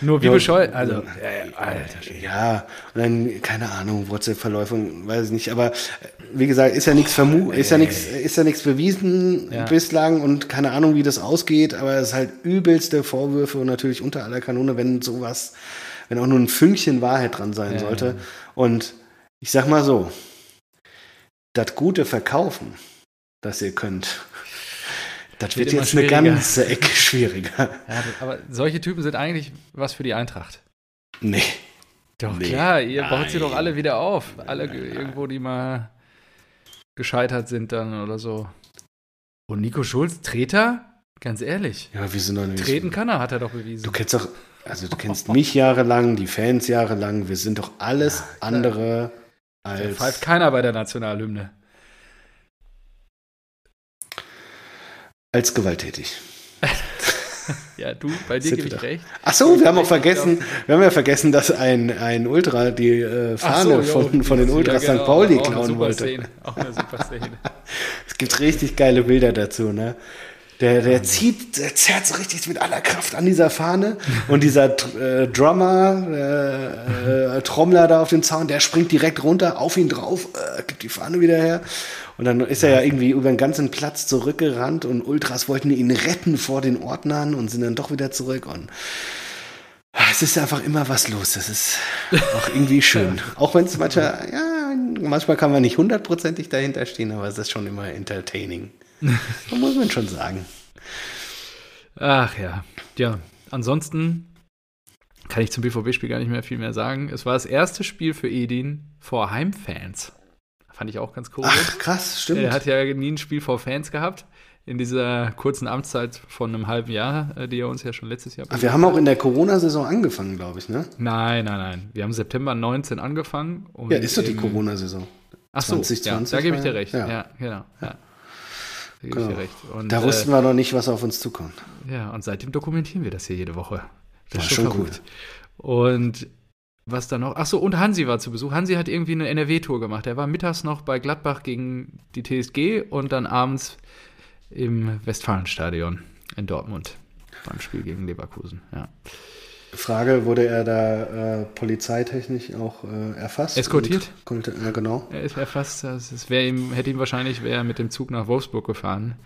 Nur wie bescheuert, also ja, ja, Alter. Ja, und dann, keine Ahnung, WhatsApp-Verläufe, weiß ich nicht, aber wie gesagt, ist ja nichts vermu- ist ja nichts, ist ja nichts bewiesen ja. bislang und keine Ahnung, wie das ausgeht, aber es ist halt übelste Vorwürfe und natürlich unter aller Kanone, wenn sowas, wenn auch nur ein Fünkchen Wahrheit dran sein ja, sollte ja. und ich sag mal so, das gute Verkaufen, das ihr könnt, das wird, wird jetzt eine ganze Ecke schwieriger. Ja, aber solche Typen sind eigentlich was für die Eintracht. Nee. Doch nee. Klar, ihr Nein. baut sie doch alle wieder auf. Alle Nein. irgendwo, die mal gescheitert sind dann oder so. Und Nico Schulz, Treter? Ganz ehrlich. Ja, wir sind doch nicht. Treten kann er, hat er doch bewiesen. Du kennst doch, also du kennst mich jahrelang, die Fans jahrelang, wir sind doch alles ja, andere... Da pfeift keiner bei der Nationalhymne. Als gewalttätig. Ja, du, bei dir gebe ich recht. Ach so, wir haben auch vergessen, wir haben ja vergessen, dass ein, ein Ultra die äh, Fahne so, von, von den Ultras ja, genau, Sankt Pauli klauen wollte. Szene, auch eine super Szene. Es gibt richtig geile Bilder dazu, ne? Der, der zieht, der zerrt so richtig mit aller Kraft an dieser Fahne und dieser äh, Drummer, äh, äh, Trommler da auf dem Zaun, der springt direkt runter, auf ihn drauf, äh, gibt die Fahne wieder her und dann ist er ja irgendwie über den ganzen Platz zurückgerannt und Ultras wollten ihn retten vor den Ordnern und sind dann doch wieder zurück und ach, es ist einfach immer was los, das ist auch irgendwie schön, auch wenn es manchmal, ja, manchmal kann man nicht hundertprozentig dahinter stehen, aber es ist schon immer entertaining. Das muss man schon sagen. Ach ja. Ja, ansonsten kann ich zum B V B-Spiel gar nicht mehr viel mehr sagen. Es war das erste Spiel für Edin vor Heimfans. Fand ich auch ganz cool. Ach, krass, stimmt. Er hat ja nie ein Spiel vor Fans gehabt. In dieser kurzen Amtszeit von einem halben Jahr, die er uns ja schon letztes Jahr... Ach, wir haben auch in der Corona-Saison angefangen, glaube ich, ne? Nein, nein, nein. Wir haben September neunzehn angefangen. Und ja, ist doch die Corona-Saison. Ach so, zwanzig zwanzig, ja, da gebe ich dir recht. Ja, ja genau. Ja. Da, genau. Recht. Und, da wussten äh, wir noch nicht, was auf uns zukommt. Ja, und seitdem dokumentieren wir das hier jede Woche. Das war ist schon verrückt. Cool. Und... Was da noch? Achso, und Hansi war zu Besuch. Hansi hat irgendwie eine N R W-Tour gemacht. Er war mittags noch bei Gladbach gegen die T S G und dann abends im Westfalenstadion in Dortmund beim Spiel gegen Leverkusen. Ja. Frage, wurde er da äh, polizeitechnisch auch äh, erfasst? Eskortiert? Konnte, äh, genau. Er ist erfasst. Es wäre ihm, hätte ihm wahrscheinlich wäre mit dem Zug nach Wolfsburg gefahren.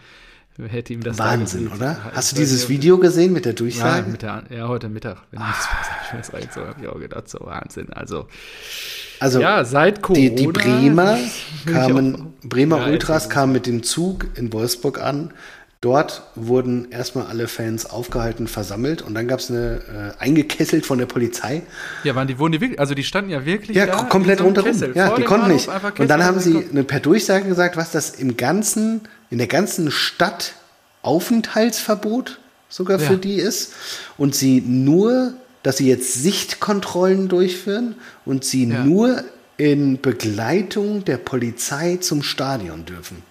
Hätte ihm das Wahnsinn, da oder? Hast du dieses Video gesehen mit der Durchsage? Nein, mit der, ja, heute Mittag. Wenn ah. ich das rein, so habe ich auch gedacht, so Wahnsinn. Also, also ja, seit Corona. Die, die Bremer, kamen, Bremer ja, Ultras kamen mit dem Zug in Wolfsburg an. Dort wurden erstmal alle Fans aufgehalten, versammelt und dann gab es eine äh, eingekesselt von der Polizei. Ja, waren die wurden die wirklich, also die standen ja wirklich ja, da. Ja, komplett so rundherum. Kessel, ja, die konnten Bahnhof, nicht. Und dann haben sie eine, per Durchsage gesagt, was das im ganzen, in der ganzen Stadt Aufenthaltsverbot sogar ja. für die ist und sie nur, dass sie jetzt Sichtkontrollen durchführen und sie ja. nur in Begleitung der Polizei zum Stadion dürfen.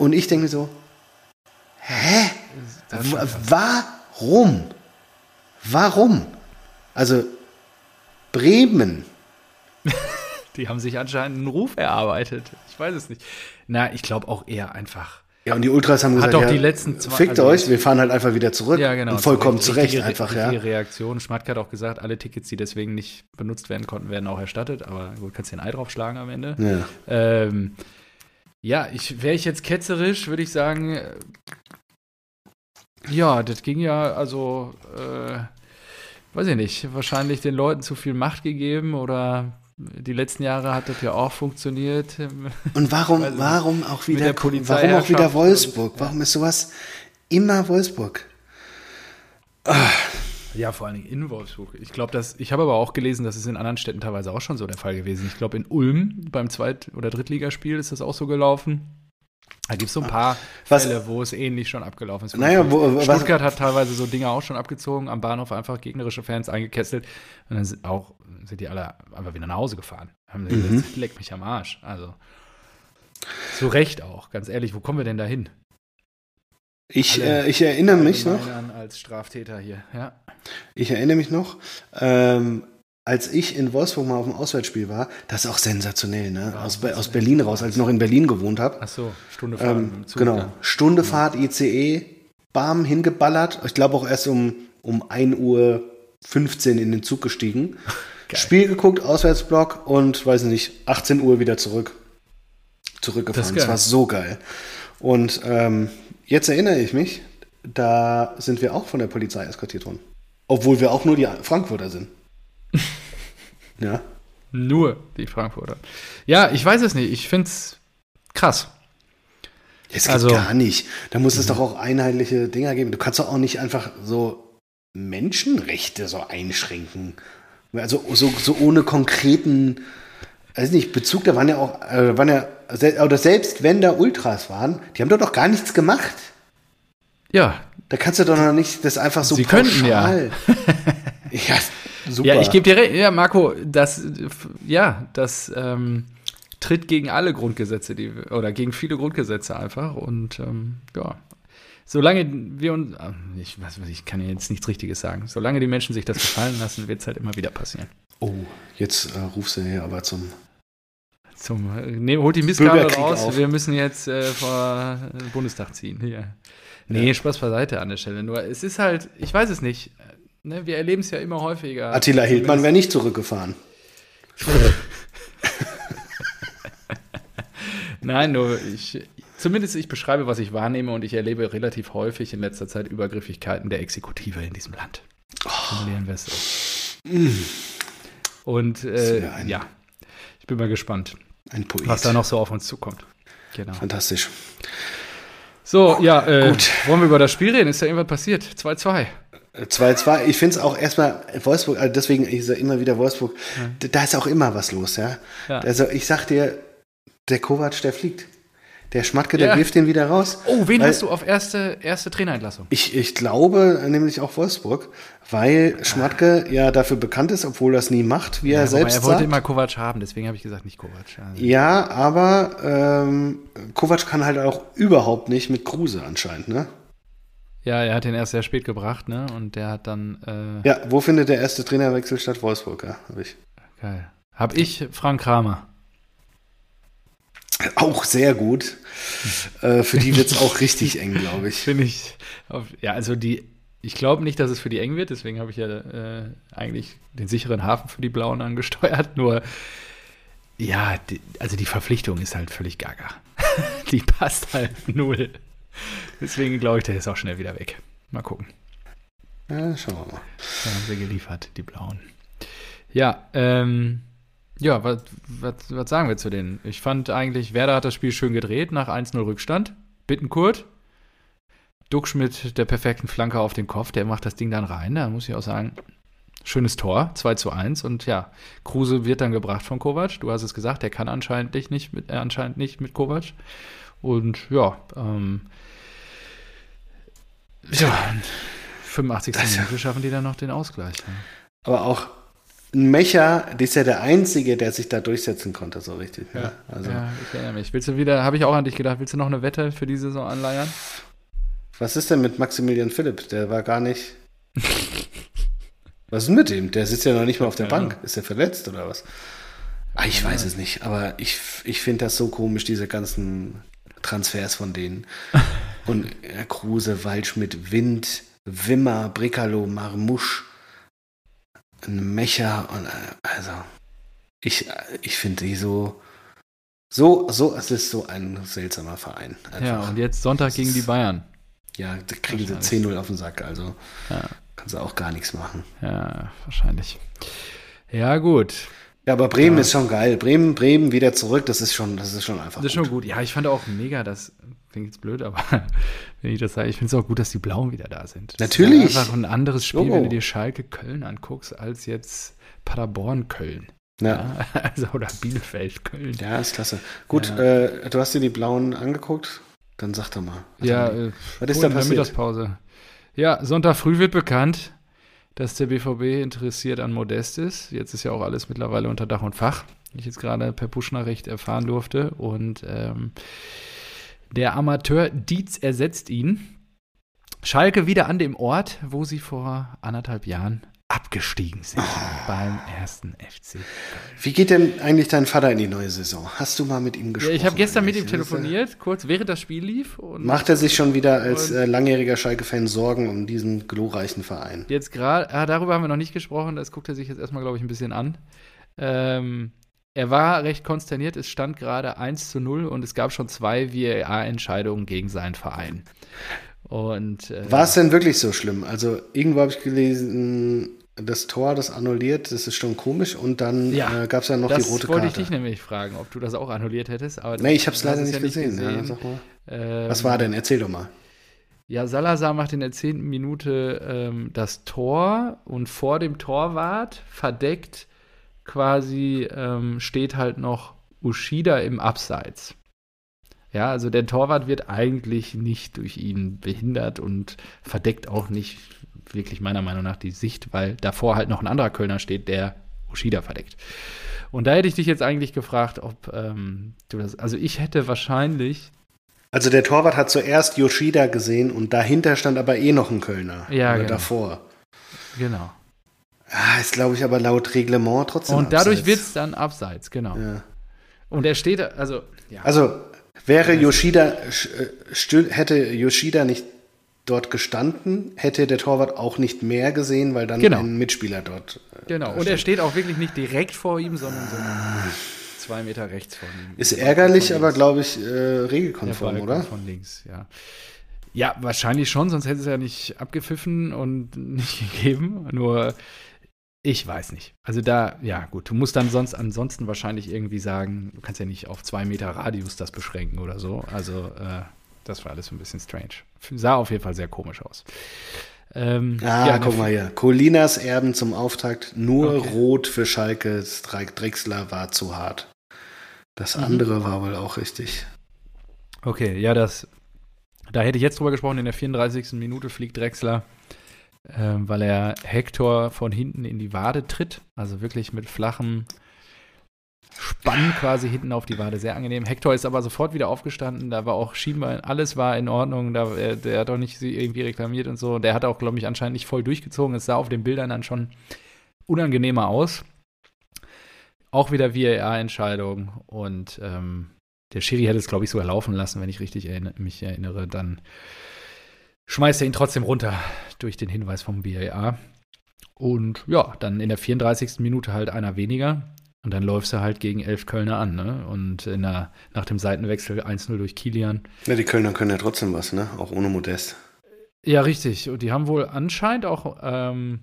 Und ich denke so, hä? Warum? Warum? Also Bremen. Die haben sich anscheinend einen Ruf erarbeitet. Ich weiß es nicht. Na, ich glaube auch eher einfach. Ja, und die Ultras haben gesagt, hat doch die ja, letzten zwei, fickt also euch, wir fahren halt einfach wieder zurück. Ja, genau. Und vollkommen zu Recht einfach, ja. Die Reaktion, Schmatke hat auch gesagt, alle Tickets, die deswegen nicht benutzt werden konnten, werden auch erstattet. Aber gut, kannst den Ei draufschlagen am Ende. Ja. Ähm, Ja, ich, wäre ich jetzt ketzerisch, würde ich sagen, ja, das ging ja, also, äh, weiß ich nicht, wahrscheinlich den Leuten zu viel Macht gegeben oder die letzten Jahre hat das ja auch funktioniert. Und warum, also, warum auch wieder, warum auch wieder Wolfsburg? Und, ja. Warum ist sowas immer Wolfsburg? Ach. Ja, vor allen Dingen in Wolfsburg. Ich glaube, dass ich habe aber auch gelesen, dass es in anderen Städten teilweise auch schon so der Fall gewesen ist. Ich glaube, in Ulm beim Zweit- oder Drittligaspiel ist das auch so gelaufen. Da gibt es so ein paar was, Fälle, wo es ähnlich schon abgelaufen ist. Naja, wo, Stuttgart was, hat teilweise so Dinge auch schon abgezogen, am Bahnhof einfach gegnerische Fans eingekesselt. Und dann sind, auch, sind die alle einfach wieder nach Hause gefahren. Haben mhm. gesagt, leck mich am Arsch. Also zu Recht auch, ganz ehrlich, wo kommen wir denn da hin? Ich, alle, äh, ich erinnere mich noch. Als Straftäter hier, ja. Ich erinnere mich noch, ähm, als ich in Wolfsburg mal auf dem Auswärtsspiel war, das ist auch sensationell, ne? Aus, Be- aus Berlin raus, als ich noch in Berlin gewohnt habe. Ach so, Stunde Fahrt. Ähm, im Zug, genau, ja. Stunde genau. Fahrt, I C E, bam, hingeballert. Ich glaube auch erst um, um ein Uhr fünfzehn in den Zug gestiegen. Geil. Spiel geguckt, Auswärtsblock und, weiß nicht, achtzehn Uhr wieder zurück. Zurückgefahren, das, das war so geil. Und ähm, jetzt erinnere ich mich, da sind wir auch von der Polizei eskortiert worden. Obwohl wir auch nur die Frankfurter sind. Ja. Nur die Frankfurter. Ja, ich weiß es nicht. Ich finde es krass. Es geht also, gar nicht. Da muss mhm. es doch auch einheitliche Dinger geben. Du kannst doch auch nicht einfach so Menschenrechte so einschränken. Also so, so ohne konkreten, weiß nicht, Bezug. Da waren ja auch, äh, waren ja, oder selbst wenn da Ultras waren, die haben doch noch gar nichts gemacht. Ja. Da kannst du doch noch nicht das einfach so Sie pauschal. Könnten, ja. Ja, super. Ja, ich gebe dir recht. Ja, Marco, das, ja, das ähm, tritt gegen alle Grundgesetze, die, oder gegen viele Grundgesetze einfach. Und ähm, ja, solange wir uns, ich weiß nicht, ich kann ja jetzt nichts Richtiges sagen. Solange die Menschen sich das gefallen lassen, wird es halt immer wieder passieren. Oh, jetzt äh, rufst du hier aber zum... Zum, nee, holt die Mistgabel raus, auf. Wir müssen jetzt äh, vor den Bundestag ziehen. Ja. Nee, ja. Spaß beiseite an der Stelle. Nur es ist halt, ich weiß es nicht, ne, wir erleben es ja immer häufiger. Attila Hildmann wäre nicht zurückgefahren. Nein, nur ich, zumindest ich beschreibe, was ich wahrnehme und ich erlebe relativ häufig in letzter Zeit Übergriffigkeiten der Exekutive in diesem Land. Oh. Formulieren wir es so. Mm. Und äh, ja, ja, ich bin mal gespannt. Ein Poet. Was da noch so auf uns zukommt. Genau. Fantastisch. So, ja, äh, gut. Wollen wir über das Spiel reden? Ist da irgendwas passiert? zwei zu zwei. zwei zwei, ich finde es auch erstmal Wolfsburg, also deswegen, ich sage immer wieder Wolfsburg, ja. Da ist auch immer was los, ja? ja. Also ich sag dir, der Kovac, der fliegt. Der Schmatke, der ja. wirft den wieder raus. Oh, wen weil, hast du auf erste, erste Trainerentlassung? Ich, ich glaube nämlich auch Wolfsburg, weil Schmatke ah. ja dafür bekannt ist, obwohl er es nie macht, wie ja, er selbst sagt. Er wollte immer Kovac haben, deswegen habe ich gesagt, nicht Kovac. Also ja, aber ähm, Kovac kann halt auch überhaupt nicht mit Kruse anscheinend, ne? Ja, er hat den erst sehr spät gebracht, ne? Und der hat dann... Äh ja, wo findet der erste Trainerwechsel statt? Wolfsburg, ja, habe ich. Geil. Habe ich Frank Kramer. Auch sehr gut. äh, für die wird es auch richtig eng, glaube ich. Finde ich. Auf, ja, also die. Ich glaube nicht, dass es für die eng wird. Deswegen habe ich ja äh, eigentlich den sicheren Hafen für die Blauen angesteuert. Nur, ja, die, also die Verpflichtung ist halt völlig gaga. Die passt halt null. Deswegen glaube ich, der ist auch schnell wieder weg. Mal gucken. Ja, schauen wir mal. Dann haben sie geliefert, die Blauen. Ja, ähm. Ja, was, was, was sagen wir zu denen? Ich fand eigentlich, Werder hat das Spiel schön gedreht nach eins null Rückstand. Bittenkurt, Duxch mit der perfekten Flanke auf den Kopf, der macht das Ding dann rein. Da muss ich auch sagen, schönes Tor, zwei zu eins. Und ja, Kruse wird dann gebracht von Kovac. Du hast es gesagt, der kann anscheinend nicht mit, äh, anscheinend nicht mit Kovac. Und ja, ähm, ja, fünfundachtzigsten Minute schaffen die dann noch den Ausgleich. Ja. Aber auch Mecha, der ist ja der Einzige, der sich da durchsetzen konnte, so richtig. Ja, ja, also. ja ich erinnere mich. Willst du wieder, habe ich auch an dich gedacht, willst du noch eine Wette für die Saison anleiern? Was ist denn mit Maximilian Philipp? Der war gar nicht... Was ist denn mit dem? Der sitzt ja noch nicht mal auf der ja, Bank. Ja. Ist der verletzt oder was? Ah, ich weiß es nicht, aber ich, ich finde das so komisch, diese ganzen Transfers von denen. Und Kruse, Waldschmidt, Wind, Wimmer, Brickerloh, Marmusch, ein Mecher und also ich, ich finde die so so so es ist so ein seltsamer Verein einfach. Ja, und jetzt Sonntag gegen die Bayern. Ja, da kriegen sie zehn null auf den Sack, also ja. Kannst du auch gar nichts machen. Ja, wahrscheinlich. Ja, gut. Ja, aber Bremen ja. ist schon geil. Bremen, Bremen wieder zurück, das ist schon das ist schon einfach. Das ist gut. schon gut. Ja, ich fand auch mega, das klingt jetzt blöd, aber wenn ich das sage, ich finde es auch gut, dass die Blauen wieder da sind. Das Natürlich. Ist ja einfach ein anderes Spiel, oh. wenn du dir Schalke Köln anguckst, als jetzt Paderborn Köln. Ja. ja also oder Bielefeld Köln. Ja, ist klasse. Gut, ja. äh, du hast dir die Blauen angeguckt, dann sag doch mal. Was ja, äh, was ist da passiert? Mittagspause. Ja, Sonntag früh wird bekannt, dass der B V B interessiert an Modest ist. Jetzt ist ja auch alles mittlerweile unter Dach und Fach, wie ich jetzt gerade per Push-Nachricht erfahren durfte. Und ähm, der Amateur Dietz ersetzt ihn. Schalke wieder an dem Ort, wo sie vor anderthalb Jahren abgestiegen sind oh. beim ersten F C. Wie geht denn eigentlich dein Vater in die neue Saison? Hast du mal mit ihm gesprochen? Ja, ich habe gestern eigentlich? mit ihm telefoniert, kurz während das Spiel lief. Und macht er sich schon wieder als äh, langjähriger Schalke-Fan Sorgen um diesen glorreichen Verein? Jetzt gerade, ah, darüber haben wir noch nicht gesprochen, das guckt er sich jetzt erstmal, glaube ich, ein bisschen an. Ähm, er war recht konsterniert, es stand gerade eins zu null und es gab schon zwei V A R-Entscheidungen gegen seinen Verein. Und äh, war es denn wirklich so schlimm? Also irgendwo habe ich gelesen, das Tor, das annulliert, das ist schon komisch. Und dann ja, äh, gab es ja noch die rote Karte. Das wollte ich dich nämlich fragen, ob du das auch annulliert hättest. Aber nee, ich habe es leider nicht, ja nicht gesehen. gesehen. Ja, sag mal. Ähm, Was war denn? Erzähl doch mal. Ja, Salazar macht in der zehnten Minute ähm, das Tor und vor dem Torwart verdeckt quasi ähm, steht halt noch Uschida im Abseits. Ja, also der Torwart wird eigentlich nicht durch ihn behindert und verdeckt auch nicht wirklich meiner Meinung nach die Sicht, weil davor halt noch ein anderer Kölner steht, der Uschida verdeckt. Und da hätte ich dich jetzt eigentlich gefragt, ob ähm, du das, also ich hätte wahrscheinlich... Also der Torwart hat zuerst Yoshida gesehen und dahinter stand aber eh noch ein Kölner. Ja, oder genau. davor. Genau. Ah, ist, glaube ich, aber laut Reglement trotzdem und abseits. Und dadurch wird es dann abseits, genau. Ja. Und er steht, also... Ja. Also wäre Yoshida, hätte Yoshida nicht dort gestanden, hätte der Torwart auch nicht mehr gesehen, weil dann genau. ein Mitspieler dort... Genau, und steht. er steht auch wirklich nicht direkt vor ihm, sondern so zwei Meter rechts von ihm. Ist ärgerlich, aber glaube ich, äh, regelkonform, ja, oder? Von links, ja. Ja, wahrscheinlich schon, sonst hätte es ja nicht abgepfiffen und nicht gegeben, nur ich weiß nicht. Also da, ja gut, du musst dann sonst ansonsten wahrscheinlich irgendwie sagen, du kannst ja nicht auf zwei Meter Radius das beschränken oder so, also... Äh, das war alles ein bisschen strange. Sah auf jeden Fall sehr komisch aus. Ähm, ah, ja, guck mal hier. Colinas Erben zum Auftakt. Nur okay. Rot für Schalke. Drechsler war zu hart. Das andere mhm. war wohl auch richtig. Okay, ja, das. Da hätte ich jetzt drüber gesprochen. In der vierunddreißigsten Minute fliegt Drechsler, ähm, weil er Hector von hinten in die Wade tritt. Also wirklich mit flachem Spann quasi hinten auf die Wade. Sehr angenehm. Hector ist aber sofort wieder aufgestanden. Da war auch Schienbein, alles war in Ordnung. Da, der, der hat auch nicht irgendwie reklamiert und so. Der hat auch, glaube ich, anscheinend nicht voll durchgezogen. Es sah auf den Bildern dann schon unangenehmer aus. Auch wieder V A R-Entscheidung. Und ähm, der Schiri hätte es, glaube ich, sogar laufen lassen, wenn ich richtig erinn- mich erinnere. Dann schmeißt er ihn trotzdem runter durch den Hinweis vom V A R. Und ja, dann in der vierunddreißigsten Minute halt einer weniger. Und dann läufst du halt gegen elf Kölner an, ne? Und in der, nach dem Seitenwechsel eins null durch Kilian. Ja, die Kölner können ja trotzdem was, ne? Auch ohne Modest. Ja, richtig. Und die haben wohl anscheinend auch ähm,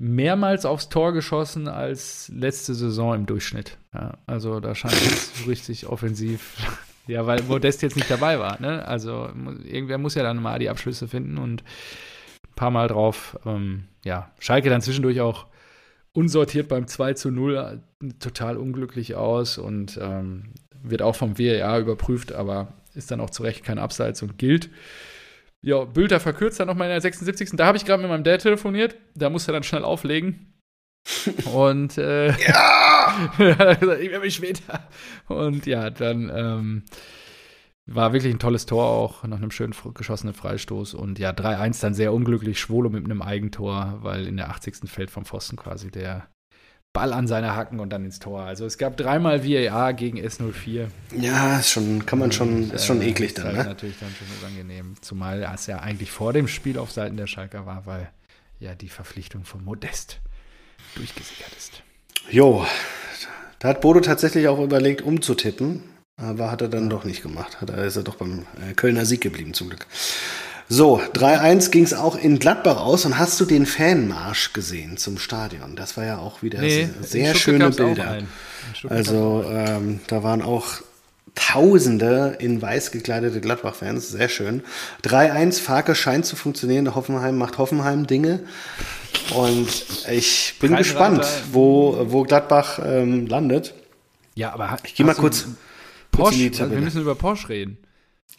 mehrmals aufs Tor geschossen als letzte Saison im Durchschnitt. Ja, also da scheint es richtig offensiv. Ja, weil Modest jetzt nicht dabei war, ne? Also irgendwer muss ja dann mal die Abschlüsse finden und ein paar Mal drauf. Ähm, ja, Schalke dann zwischendurch auch unsortiert beim zwei zu null, total unglücklich aus und ähm, wird auch vom V A R überprüft, aber ist dann auch zu Recht kein Abseits und gilt. Ja, Bülter verkürzt dann nochmal in der sechsundsiebzigsten Da habe ich gerade mit meinem Dad telefoniert, da musste er dann schnell auflegen. Und äh, ja! Ich werde mich später. Und ja, dann ähm, war wirklich ein tolles Tor auch, nach einem schön geschossenen Freistoß. Und ja, drei eins dann sehr unglücklich, Schwolo mit einem Eigentor, weil in der achtzigsten fällt vom Pfosten quasi der Ball an seine Hacken und dann ins Tor. Also es gab dreimal V A R gegen S null vier. Ja, ist schon, kann man schon, und, ist schon äh, eklig dann, ne? Ist natürlich dann schon unangenehm, zumal es ja eigentlich vor dem Spiel auf Seiten der Schalker war, weil ja die Verpflichtung von Modest durchgesickert ist. Jo, da hat Bodo tatsächlich auch überlegt, umzutippen. Aber hat er dann doch nicht gemacht. Hat er, ist er doch beim Kölner Sieg geblieben, zum Glück. So, drei eins ging es auch in Gladbach aus. Und hast du den Fanmarsch gesehen zum Stadion? Das war ja auch wieder nee, sehr schöne Bilder. Also ähm, da waren auch Tausende in weiß gekleidete Gladbach-Fans. Sehr schön. drei eins, Farke scheint zu funktionieren. Hoffenheim macht Hoffenheim-Dinge. Und ich bin Kein gespannt, wo, wo Gladbach ähm, landet. Ja, aber ich gehe mal kurz... Porsche, also wir müssen über Porsche reden.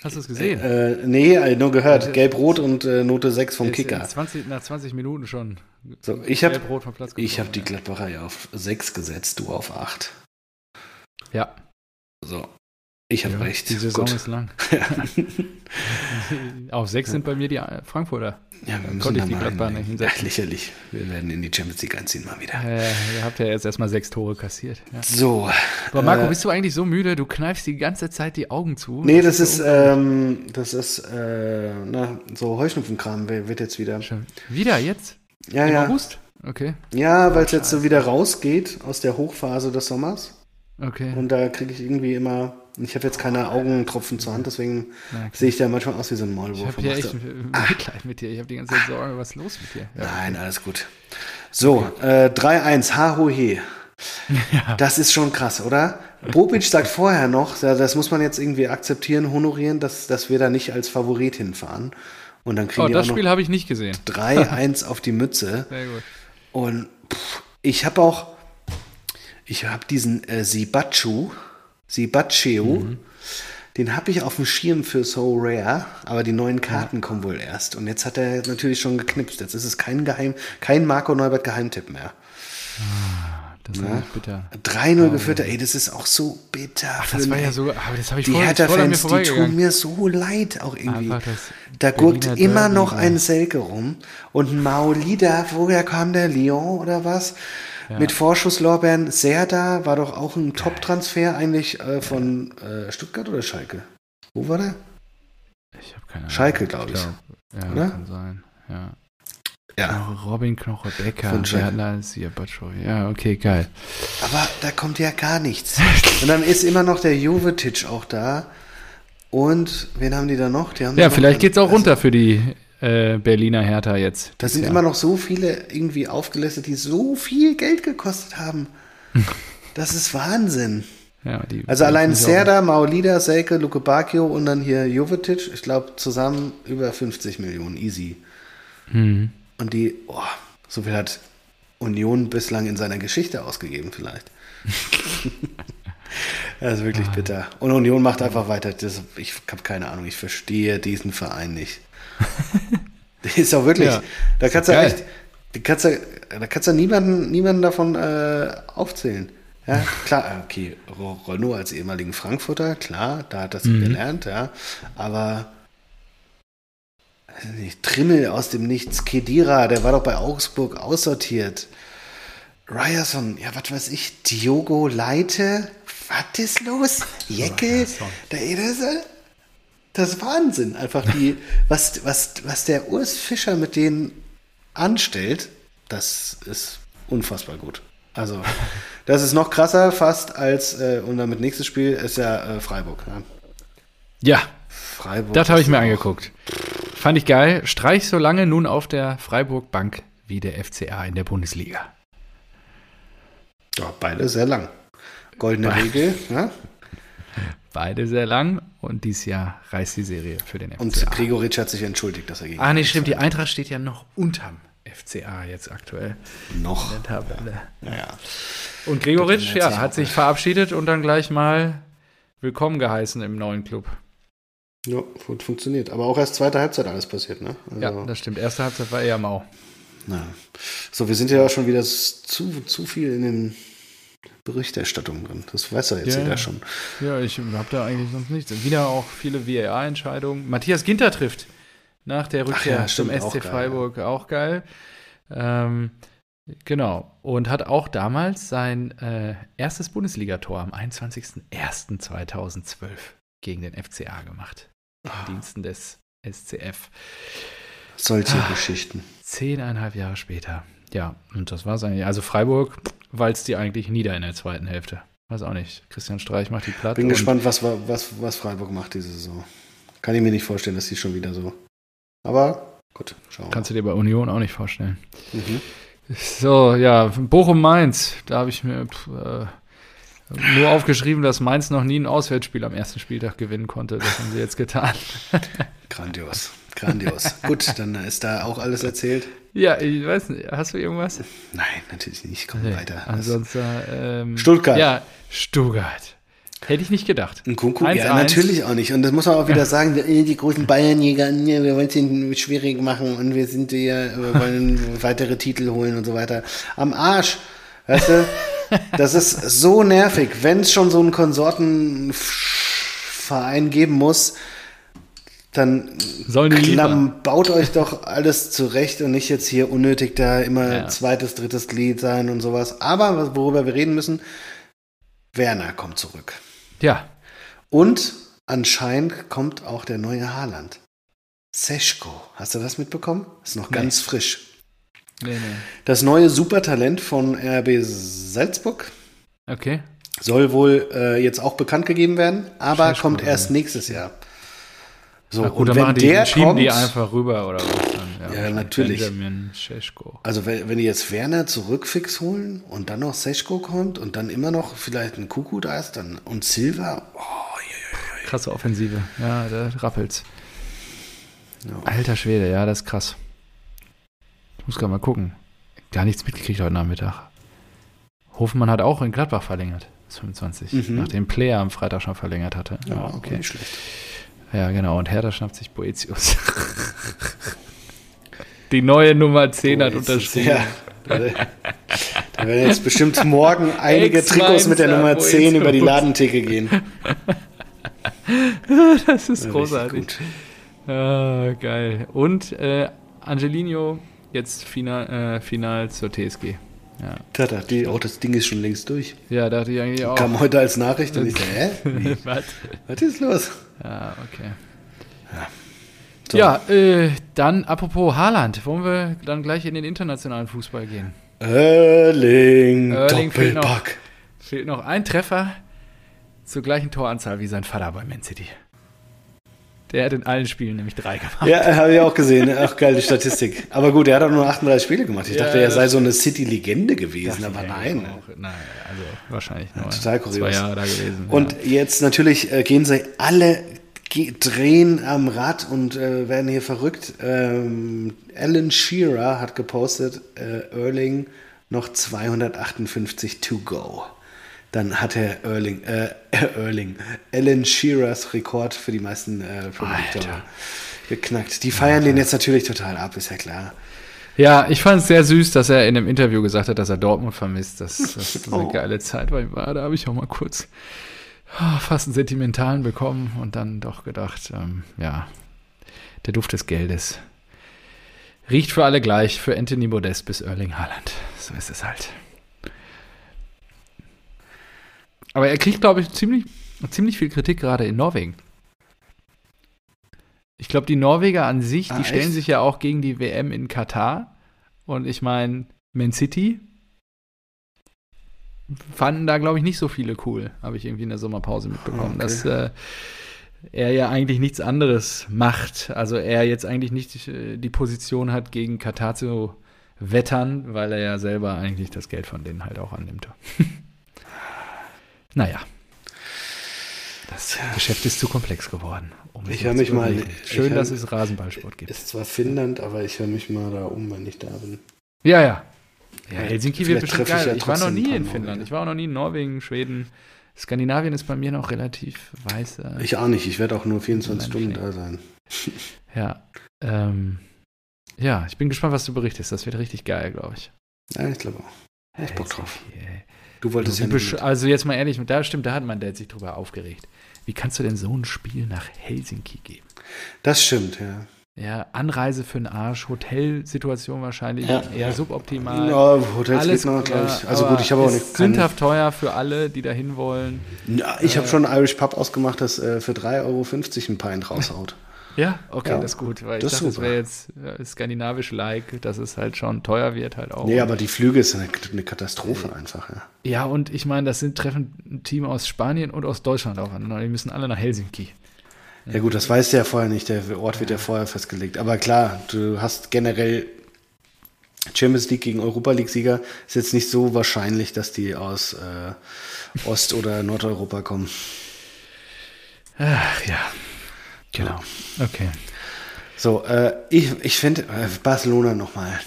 Hast du es gesehen? Äh, äh, nee, nur gehört. Gelb-Rot und äh, Note sechs vom Kicker. zwanzig, nach zwanzig Minuten schon. So, ich habe hab die Gladbacher ja auf sechs gesetzt, du auf acht. Ja. So, ich habe ja, recht. Die Saison Gut. ist lang. Auf sechs sind bei mir die Frankfurter. Ja, wir müssen da die Gladbacher nicht hinsetzen. Ja, lächerlich. Wir werden in die Champions League einziehen mal wieder. Äh, ihr habt ja jetzt erstmal sechs Tore kassiert. Ja. So. Aber Marco, äh, bist du eigentlich so müde? Du kneifst die ganze Zeit die Augen zu. Nee, das ist, ähm, das ist äh, na, so Heuschnupfenkram wird jetzt wieder. Schon. Wieder jetzt? Ja, Im ja. August? Okay. Ja, weil es jetzt so wieder rausgeht aus der Hochphase des Sommers. Okay. Und da kriege ich irgendwie immer... Ich habe jetzt keine Augentropfen zur Hand, deswegen okay. sehe ich da manchmal aus wie so ein Maulwurf. Ich habe hier echt Mitleid mit dir. Ich habe die ganze Zeit Sorge, was ist los mit dir? Ja. Nein, alles gut. So, okay. äh, drei eins, ha-ho-he. Ja. Das ist schon krass, oder? Bobic sagt vorher noch, das muss man jetzt irgendwie akzeptieren, honorieren, dass, dass wir da nicht als Favorit hinfahren. Und dann kriegen oh, die das auch Spiel habe ich nicht gesehen. drei eins auf die Mütze. Sehr gut. Und pff, ich habe auch, ich habe diesen äh, Sibachu, Sibacheu, mhm. den habe ich auf dem Schirm für So Rare, aber die neuen Karten ja. kommen wohl erst. Und jetzt hat er natürlich schon geknipst. Jetzt ist es kein Geheim, kein Marco Neubert Geheimtipp mehr. Das war bitter. drei null oh, geführt, ey, das ist auch so bitter. Ach, das war ja so, aber das habe ich Die Hertha-Fans, die tun mir so leid auch irgendwie. Da gurkt immer noch ein Selke rum und ein Maolida, woher kam der? Lyon oder was? Ja. Mit Vorschusslorbeeren, Serda war doch auch ein Top-Transfer eigentlich äh, von äh, Stuttgart oder Schalke? Wo war der? Ich habe keine Ahnung. Schalke, glaube ich. Glaub, ja, oder? Kann sein. Ja. ja. Robin Knoche-Becker. Von Schalke. Ja, okay, geil. Aber da kommt ja gar nichts. Und dann ist immer noch der Jovetic auch da. Und wen haben die da noch? Die haben ja, noch vielleicht geht es auch runter also, für die... Berliner Hertha jetzt. Da sind ja. immer noch so viele irgendwie aufgelistet, die so viel Geld gekostet haben. Das ist Wahnsinn. Ja, die also allein Serda, Maolida, Selke, Luke Bacchio und dann hier Jovetic, ich glaube zusammen über fünfzig Millionen, easy. Mhm. Und die, oh, so viel hat Union bislang in seiner Geschichte ausgegeben vielleicht. Das ist wirklich bitter. Und Union macht einfach weiter. Das, ich habe keine Ahnung, ich verstehe diesen Verein nicht. Das ist auch wirklich, ja, da kannst du ja echt, da kannst du, da kannst du niemanden, niemanden davon äh, aufzählen. Ja, klar, okay, Renault als ehemaligen Frankfurter, klar, da hat das mhm. gelernt, ja, aber nicht, Trimmel aus dem Nichts, Kedira, der war doch bei Augsburg aussortiert, Ryerson, ja, was weiß ich, Diogo Leite, was ist los? Jeckel, der Ederson? Das ist Wahnsinn, einfach die, was, was, was der Urs Fischer mit denen anstellt, das ist unfassbar gut. Also, das ist noch krasser fast als, äh, und damit nächstes Spiel ist ja äh, Freiburg. Ne? Ja, Freiburg. Das habe ich mir angeguckt. Fand ich geil. Streich so lange nun auf der Freiburg-Bank wie der F C A in der Bundesliga. Ja, beide sehr lang. Goldene Be- Regel, ne? Beide sehr lang und dieses Jahr reißt die Serie für den F C A. Und Gregoritsch hat sich entschuldigt, dass er gegen. Ah, nee, stimmt, die Eintracht steht ja noch unterm F C A jetzt aktuell. Noch. Ja. Naja. Und Gregoritsch, ja, hat sich verabschiedet und dann gleich mal willkommen geheißen im neuen Club. Ja, gut funktioniert. Aber auch erst zweite Halbzeit alles passiert, ne? Also ja, das stimmt. Erste Halbzeit war eher mau. Na. So, wir sind ja auch schon wieder zu, zu viel in den Berichterstattungen drin. Das weiß ja jetzt yeah. jeder schon. Ja, ich habe da eigentlich sonst nichts. Wieder auch viele V A R-Entscheidungen. Matthias Ginter trifft nach der Rückkehr ja, stimmt, zum S C auch Freiburg, geil, ja. auch geil. Ähm, genau. Und hat auch damals sein äh, erstes Bundesligator am einundzwanzigster erster zweitausendzwölf gegen den F C A gemacht. Oh. Im Diensten des S C F. Solche ah, Geschichten. Zehneinhalb Jahre später. Ja, und das war es eigentlich. Also Freiburg walzt die eigentlich nieder in der zweiten Hälfte. Weiß auch nicht. Christian Streich macht die platt. Bin gespannt, was, was, was Freiburg macht diese Saison. Kann ich mir nicht vorstellen, dass die schon wieder so. Aber gut, schauen wir. Kannst du dir bei Union auch nicht vorstellen. Mhm. So, ja, Bochum-Mainz. Da habe ich mir äh, nur aufgeschrieben, dass Mainz noch nie ein Auswärtsspiel am ersten Spieltag gewinnen konnte. Das haben sie jetzt getan. Grandios, grandios. Gut, dann ist da auch alles erzählt. Ja, ich weiß nicht. Hast du irgendwas? Nein, natürlich nicht. Komm nee, weiter. Ansonsten, ähm, Stuttgart. Ja, Stuttgart. Hätte ich nicht gedacht. Ein Kunku, ja, natürlich auch nicht. Und das muss man auch wieder sagen, die großen Bayernjäger, wir wollen es ihnen schwierig machen und wir sind hier, wir wollen weitere Titel holen und so weiter. Am Arsch. Weißt du, das ist so nervig. Wenn es schon so einen Konsortenverein geben muss, dann klamm, baut euch doch alles zurecht und nicht jetzt hier unnötig da immer ja. zweites, drittes Glied sein und sowas. Aber worüber wir reden müssen, Werner kommt zurück. Ja. Und anscheinend kommt auch der neue Haaland. Seško. Hast du das mitbekommen? Ist noch nee. ganz frisch. Nee, nee. Das neue Supertalent von R B Salzburg. Okay. Soll wohl äh, jetzt auch bekannt gegeben werden, aber Seško kommt erst nächstes Jahr. So, gut, und dann wenn die, der schieben kommt, die einfach rüber oder was dann? Ja, ja natürlich. Benjamin Seško. Also wenn, wenn die jetzt Werner zurückfix holen und dann noch Seško kommt und dann immer noch vielleicht ein Kuku da ist dann und Silva. Oh, je, je, je. Krasse Offensive. Ja, da rappelt's. Ja. Alter Schwede, ja, das ist krass. Ich muss gerade mal gucken. Gar nichts mitgekriegt heute Nachmittag. Hofmann hat auch in Gladbach verlängert. Bis fünfundzwanzig. Mhm. Nachdem Player am Freitag schon verlängert hatte. Ja, ja okay. Nicht schlecht. Ja, genau. Und Hertha schnappt sich Boetius. Die neue Nummer zehn Boetius, hat unterschrieben. Ja. Da werden jetzt bestimmt morgen einige Trikots mit der Nummer Boetius. zehn über die Ladentheke gehen. Das ist ja, großartig. Ah, geil. Und äh, Angelino jetzt final, äh, final zur T S G. Ja. Tata, die, oh, das Ding ist schon längst durch. Ja, dachte ich eigentlich auch. Kam heute als Nachricht und ich dachte, hä? Was? Was ist los? Ja, okay. Ja, so. ja äh, dann apropos Haaland, wollen wir dann gleich in den internationalen Fußball gehen? Erling, Erling Doppelpack. Fehlt noch, fehlt noch ein Treffer zur gleichen Toranzahl wie sein Vater bei Man City. Der hat in allen Spielen nämlich drei gemacht. Ja, habe ich auch gesehen. Ach, geil, die Statistik. Aber gut, er hat auch nur achtunddreißig Spiele gemacht. Ich ja, dachte, er sei so eine City-Legende gewesen, aber nein. Auch, nein, also wahrscheinlich nur total kurios. Zwei Jahre da gewesen. Und ja. jetzt natürlich gehen sie alle drehen am Rad und äh, werden hier verrückt. Ähm, Alan Shearer hat gepostet, äh, Erling noch zweihundertachtundfünfzig to go. Dann hat er Erling, äh, Erling, Alan Shearers Rekord für die meisten äh, Produkte geknackt. Die feiern Alter. Den jetzt natürlich total ab, ist ja klar. Ja, ich fand es sehr süß, dass er in einem Interview gesagt hat, dass er Dortmund vermisst. Das, das, das ist eine oh. geile Zeit, weil da habe ich auch mal kurz oh, fast einen sentimentalen bekommen und dann doch gedacht, ähm, ja, der Duft des Geldes riecht für alle gleich, für Anthony Modeste bis Erling Haaland. So ist es halt. Aber er kriegt, glaube ich, ziemlich, ziemlich viel Kritik gerade in Norwegen. Ich glaube, die Norweger an sich, ah, die stellen echt? sich ja auch gegen die W M in Katar. Und ich meine, Man City fanden da, glaube ich, nicht so viele cool. Habe ich irgendwie in der Sommerpause mitbekommen. Okay. Dass äh, er ja eigentlich nichts anderes macht. Also er jetzt eigentlich nicht äh, die Position hat, gegen Katar zu wettern, weil er ja selber eigentlich das Geld von denen halt auch annimmt. Naja. Das Geschäft ist zu komplex geworden. Um ich höre mich mal. Schön, dass es Rasenballsport gibt. Ist zwar Finnland, aber ich höre mich mal da um, wenn ich da bin. Ja, ja. ja Helsinki wird bestimmt geil. Ich, ich war noch nie in Finnland. Ich war auch noch nie in Norwegen, Schweden. Skandinavien ist bei mir noch relativ weiß. Äh, ich auch nicht. Ich werde auch nur vierundzwanzig Stunden da sein. Ja. Ähm, ja, ich bin gespannt, was du berichtest. Das wird richtig geil, glaube ich. Ja, ich glaube auch. Ich hab Bock drauf. Ey. Du wolltest ja besch- Also jetzt mal ehrlich, da stimmt, da hat mein Dad sich drüber aufgeregt. Wie kannst du denn so ein Spiel nach Helsinki geben? Das stimmt, ja. Ja, Anreise für den Arsch, Hotelsituation wahrscheinlich ja. eher suboptimal. Ja, Hotels geht noch, glaube ich. Also gut, ich habe auch nicht. Ist sündhaft teuer für alle, die da hinwollen. Ja, ich äh, habe schon Irish Pub ausgemacht, dass äh, für drei Euro fünfzig ein Pint raushaut. Ja, okay, ja, das ist gut, weil das ich dachte, das wäre jetzt äh, skandinavisch-like, dass es halt schon teuer wird halt auch. Nee, aber die Flüge ist eine, eine Katastrophe ja. einfach, ja. Ja, und ich meine, das sind treffen ein Team aus Spanien und aus Deutschland auch an. Die müssen alle nach Helsinki. Ja gut, das weißt du ja vorher nicht, der Ort wird ja, ja vorher festgelegt. Aber klar, du hast generell Champions League gegen Europa League-Sieger, ist jetzt nicht so wahrscheinlich, dass die aus äh, Ost- oder Nordeuropa kommen. Ach ja. Genau, okay. So, äh, ich, ich finde äh, Barcelona nochmal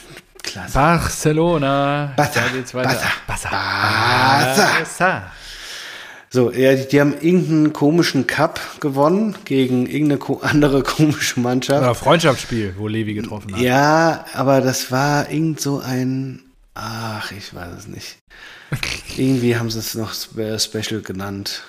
klasse. Barcelona. Barca, Barca, Barca, Barca. So, ja, die, die haben irgendeinen komischen Cup gewonnen gegen irgendeine ko- andere komische Mannschaft. Oder Freundschaftsspiel, wo Levi getroffen hat. Ja, aber das war irgend so ein, ach, ich weiß es nicht. Irgendwie haben sie es noch Special genannt.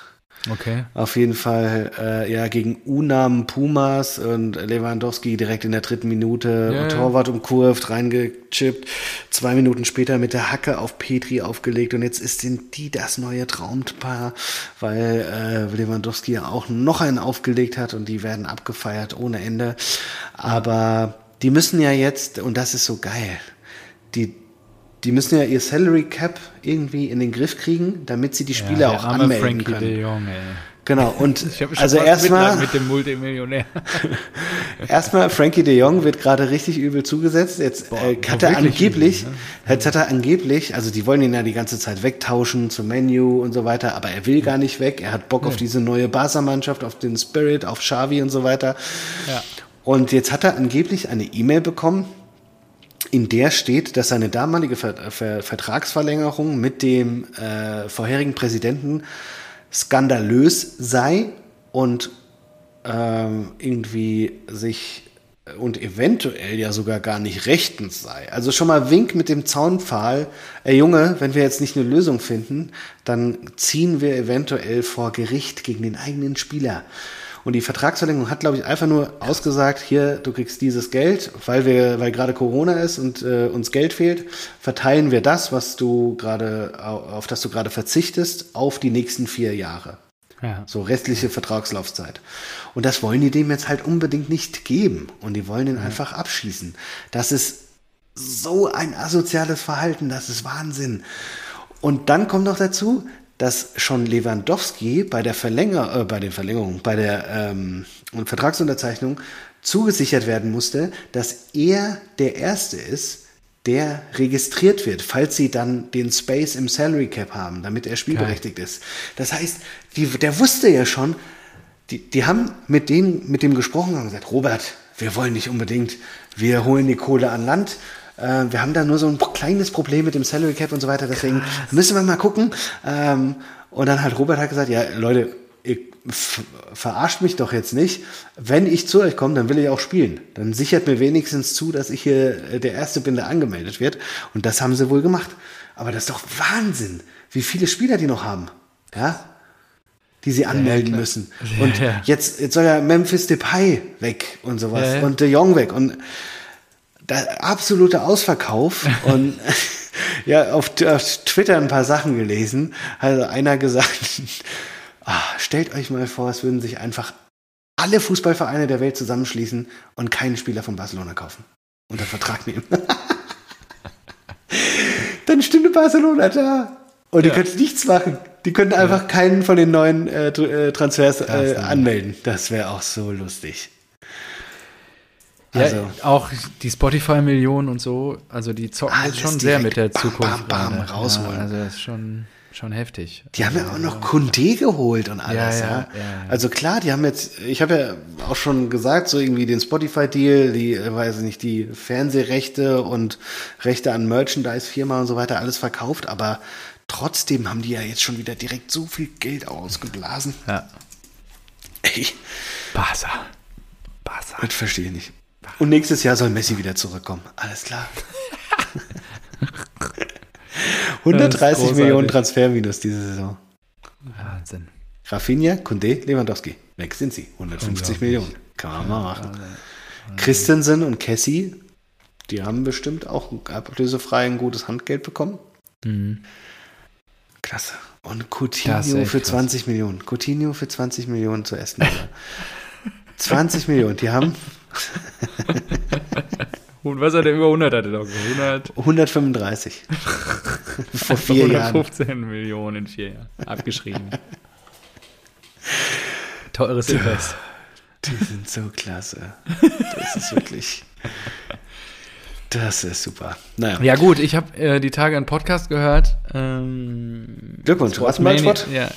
Okay. Auf jeden Fall, äh, ja, gegen Unam Pumas und Lewandowski direkt in der dritten Minute yeah. Torwart umkurvt, reingechippt, zwei Minuten später mit der Hacke auf Petri aufgelegt und jetzt ist sind die das neue Traumpaar, weil äh, Lewandowski ja auch noch einen aufgelegt hat und die werden abgefeiert ohne Ende. Aber die müssen ja jetzt, und das ist so geil, die Die müssen ja ihr Salary Cap irgendwie in den Griff kriegen, damit sie die Spieler ja, auch anmelden Frankie können. De Jong, ey. Genau, und ich schon also erstmal mit dem Multimillionär. erstmal Frankie de Jong wird gerade richtig übel zugesetzt. Jetzt Boah, äh, hat er angeblich, übel, ne? jetzt hat er angeblich, also die wollen ihn ja die ganze Zeit wegtauschen zum Menu und so weiter, aber er will ja. gar nicht weg. Er hat Bock ja. auf diese neue Barca-Mannschaft, auf den Spirit, auf Xavi und so weiter. Ja. Und jetzt hat er angeblich eine E-Mail bekommen, in der steht, dass seine damalige Vertragsverlängerung mit dem äh, vorherigen Präsidenten skandalös sei und ähm, irgendwie sich und eventuell ja sogar gar nicht rechtens sei. Also schon mal Wink mit dem Zaunpfahl, ey Junge, wenn wir jetzt nicht eine Lösung finden, dann ziehen wir eventuell vor Gericht gegen den eigenen Spieler. Und die Vertragsverlängerung hat, glaube ich, einfach nur ausgesagt, hier, du kriegst dieses Geld, weil wir, weil gerade Corona ist und äh, uns Geld fehlt, verteilen wir das, was du gerade, auf das du gerade verzichtest, auf die nächsten vier Jahre. Ja. So restliche Vertragslaufzeit. Und das wollen die dem jetzt halt unbedingt nicht geben. Und die wollen ihn ja. einfach abschießen. Das ist so ein asoziales Verhalten, das ist Wahnsinn. Und dann kommt noch dazu, dass schon Lewandowski bei der Verlänger, äh, bei den Verlängerungen, bei der ähm, Vertragsunterzeichnung zugesichert werden musste, dass er der Erste ist, der registriert wird, falls sie dann den Space im Salary Cap haben, damit er spielberechtigt Geil. Ist. Das heißt, die, der wusste ja schon, Die, die haben mit denen, mit dem gesprochen, haben gesagt, Robert, wir wollen nicht unbedingt, wir holen die Kohle an Land. Äh, wir haben da nur so ein kleines Problem mit dem Salary Cap und so weiter, deswegen Krass. müssen wir mal gucken. Ähm, und dann hat Robert hat gesagt, ja Leute, ihr verarscht mich doch jetzt nicht. Wenn ich zu euch komme, dann will ich auch spielen. Dann sichert mir wenigstens zu, dass ich hier der Erste bin, der angemeldet wird. Und das haben sie wohl gemacht. Aber das ist doch Wahnsinn, wie viele Spieler die noch haben. Ja? Die sie anmelden ja, müssen. Ja, und ja. Jetzt, jetzt soll ja Memphis Depay weg und sowas. Ja, ja. Und De Jong weg. Und der absolute Ausverkauf. Und ja, auf, auf Twitter ein paar Sachen gelesen. Also einer gesagt, ach, stellt euch mal vor, es würden sich einfach alle Fußballvereine der Welt zusammenschließen und keinen Spieler von Barcelona kaufen. Unter Vertrag nehmen. Dann stünde Barcelona da. Und ja. die könnten nichts machen. Die könnten einfach ja. keinen von den neuen äh, Transfers äh, anmelden. Das wäre auch so lustig. Ja, also. Auch die Spotify-Millionen und so, also die zocken alles schon sehr mit der Zukunft. Bam, bam, bam, rausholen. Ja, also das ist schon, schon heftig. Die haben ja, ja auch noch Koundé geholt und alles. Ja, ja, ja. Ja. Also klar, die haben jetzt, ich habe ja auch schon gesagt, so irgendwie den Spotify-Deal, die, weiß ich nicht, die Fernsehrechte und Rechte an Merchandise viermal und so weiter, alles verkauft, aber trotzdem haben die ja jetzt schon wieder direkt so viel Geld ausgeblasen. Ja. Ey. Barca. Barca. Das verstehe ich nicht. Barca. Und nächstes Jahr soll Messi wieder zurückkommen. Alles klar. hundertdreißig Millionen Transferminus diese Saison. Wahnsinn. Rafinha, Koundé, Lewandowski. Weg sind sie. hundertfünfzig Millionen. Kann man ja, mal machen. Wahnsinn. Christensen und Kessie, die haben bestimmt auch ablösefrei ein gutes Handgeld bekommen. Mhm. Klasse. Und Coutinho für zwanzig Millionen. Coutinho für zwanzig Millionen zu Essen. zwanzig Millionen, die haben. Und was hat er über hundert hatte? hundert, hundertfünfunddreißig. Vor vier Jahren. hundertfünfzehn Millionen in vier Jahren. Abgeschrieben. Teures Invest. Die sind so klasse. Das ist wirklich. Das ist super. Naja. Ja gut, ich habe äh, die Tage einen Podcast gehört. Ähm, Glückwunsch, Rasenballspott? Ja,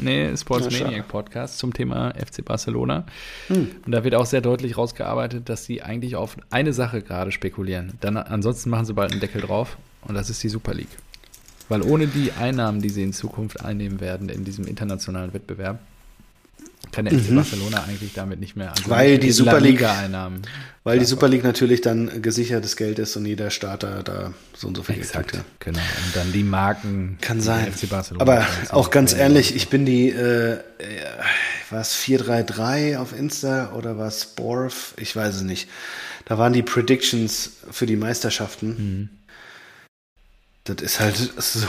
nee, Sports ja, Maniac Podcast zum Thema F C Barcelona. Hm. Und da wird auch sehr deutlich rausgearbeitet, dass sie eigentlich auf eine Sache gerade spekulieren. Dann, ansonsten machen sie bald einen Deckel drauf und das ist die Super League. Weil ohne die Einnahmen, die sie in Zukunft einnehmen werden in diesem internationalen Wettbewerb, kann der F C mhm. Barcelona eigentlich damit nicht mehr anfangen. Weil die Super League Einnahmen. Weil die Super League natürlich dann gesichertes Geld ist und jeder Starter da so und so viel Exakt, Geld hat. Genau. Und dann die Marken. Kann sein. F C Barcelona. Aber auch ganz ehrlich, ich bin die, äh, war es vier drei drei auf Insta oder war es Borf? Ich weiß es nicht. Da waren die Predictions für die Meisterschaften. Mhm. Das ist halt so,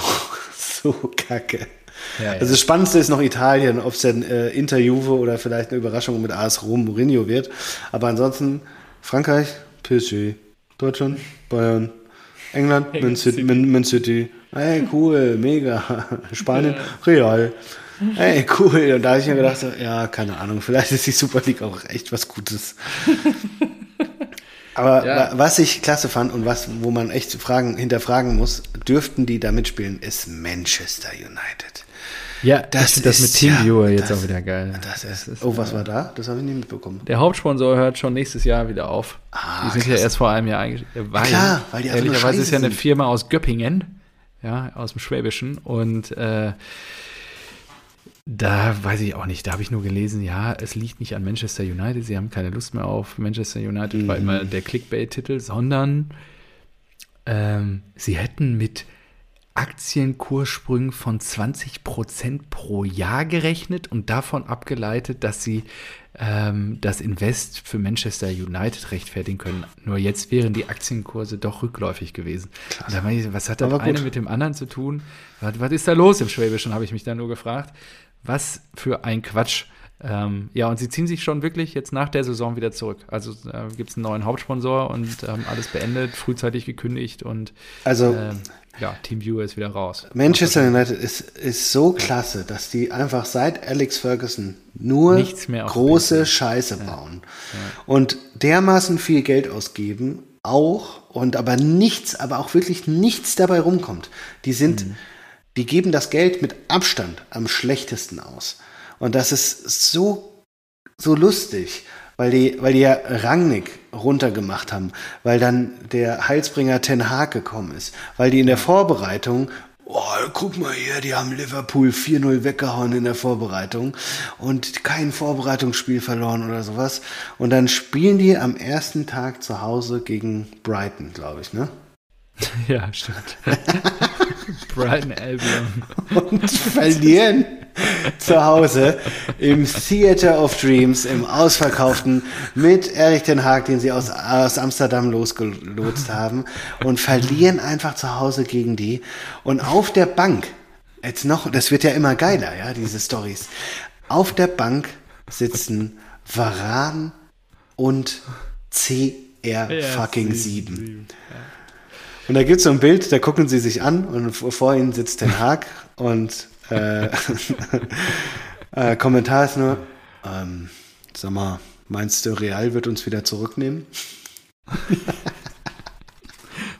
so kacke. Ja, ja. Also das Spannendste ist noch Italien, ob es denn äh, Inter Juve oder vielleicht eine Überraschung mit A S Rom Mourinho wird. Aber ansonsten Frankreich, P S G, Deutschland, Bayern, England, Man City. Man, Man City. Ey, cool, mega. Spanien, Real. Ey, cool. Und da habe ich mir gedacht, so, ja, keine Ahnung, vielleicht ist die Super League auch echt was Gutes. Aber ja. was ich klasse fand und was, wo man echt Fragen hinterfragen muss, dürften die da mitspielen, ist Manchester United. Ja, das ist das mit Teamviewer ja, jetzt das, auch wieder geil. Das ist, das ist, oh, was war da? Das habe ich nicht mitbekommen. Der Hauptsponsor hört schon nächstes Jahr wieder auf. Ah, die sind klasse. Ja erst vor einem Jahr eingestellt. Weil, klar, weil die einfach nur scheiße ist ja eine Firma aus Göppingen, ja, aus dem Schwäbischen. Und äh, da weiß ich auch nicht, da habe ich nur gelesen, ja, es liegt nicht an Manchester United, sie haben keine Lust mehr auf Manchester United, mhm. war immer der Clickbait-Titel, sondern ähm, sie hätten mit Aktienkurssprüngen von zwanzig Prozent pro Jahr gerechnet und davon abgeleitet, dass sie ähm, das Invest für Manchester United rechtfertigen können. Nur jetzt wären die Aktienkurse doch rückläufig gewesen. Und da meine ich, was hat das eine mit dem anderen zu tun? Was, was ist da los im Schwäbischen, habe ich mich da nur gefragt. Was für ein Quatsch. Ähm, ja, und sie ziehen sich schon wirklich jetzt nach der Saison wieder zurück. Also äh, gibt es einen neuen Hauptsponsor und ähm, alles beendet, frühzeitig gekündigt und also, ähm, ja, Teamviewer ist wieder raus. Manchester United ist, ist so klasse, dass die einfach seit Alex Ferguson nur nichts mehr große Scheiße bauen. Ja. Ja. Und dermaßen viel Geld ausgeben, auch, und aber nichts, aber auch wirklich nichts dabei rumkommt. Die sind... Mhm. Die geben das Geld mit Abstand am schlechtesten aus. Und das ist so so lustig, weil die, weil die ja Rangnick runtergemacht haben, weil dann der Heilsbringer Ten Hag gekommen ist, weil die in der Vorbereitung, oh, guck mal hier, die haben Liverpool vier null weggehauen in der Vorbereitung und kein Vorbereitungsspiel verloren oder sowas. Und dann spielen die am ersten Tag zu Hause gegen Brighton, glaube ich, ne? Ja, stimmt. Brighton Albion. Und verlieren zu Hause im Theater of Dreams, im Ausverkauften, mit Erik ten Hag, den sie aus, aus Amsterdam losgelotst haben, und verlieren einfach zu Hause gegen die. Und auf der Bank, jetzt noch, das wird ja immer geiler, ja, diese Storys. Auf der Bank sitzen Varane und C R fucking sieben. Und da gibt es so ein Bild, da gucken sie sich an und vor ihnen sitzt Ten Hag und äh, äh, Kommentar ist nur, ähm, sag mal, meinst du, Real wird uns wieder zurücknehmen?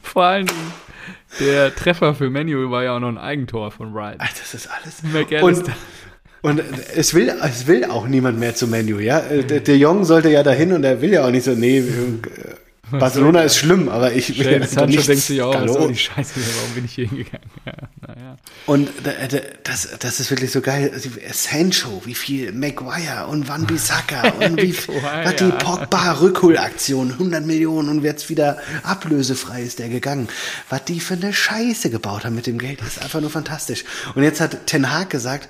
Vor allem der Treffer für Manu war ja auch noch ein Eigentor von Brighton. Ach, das ist alles. McAllister. Und es will, es will auch niemand mehr zu Manu, ja? De Jong sollte ja dahin und er will ja auch nicht so, nee, Barcelona ist schlimm, aber ich will ja Sancho nichts. Denkt sich auch, was soll die Scheiße, warum bin ich hier hingegangen? Ja, naja. Und das, das ist wirklich so geil. Sancho, wie viel Maguire und Wan-Bissaka und wie viel, was die Pogba-Rückholaktion, hundert Millionen und jetzt wieder ablösefrei ist der gegangen. Was die für eine Scheiße gebaut haben mit dem Geld, das ist einfach nur fantastisch. Und jetzt hat Ten Hag gesagt,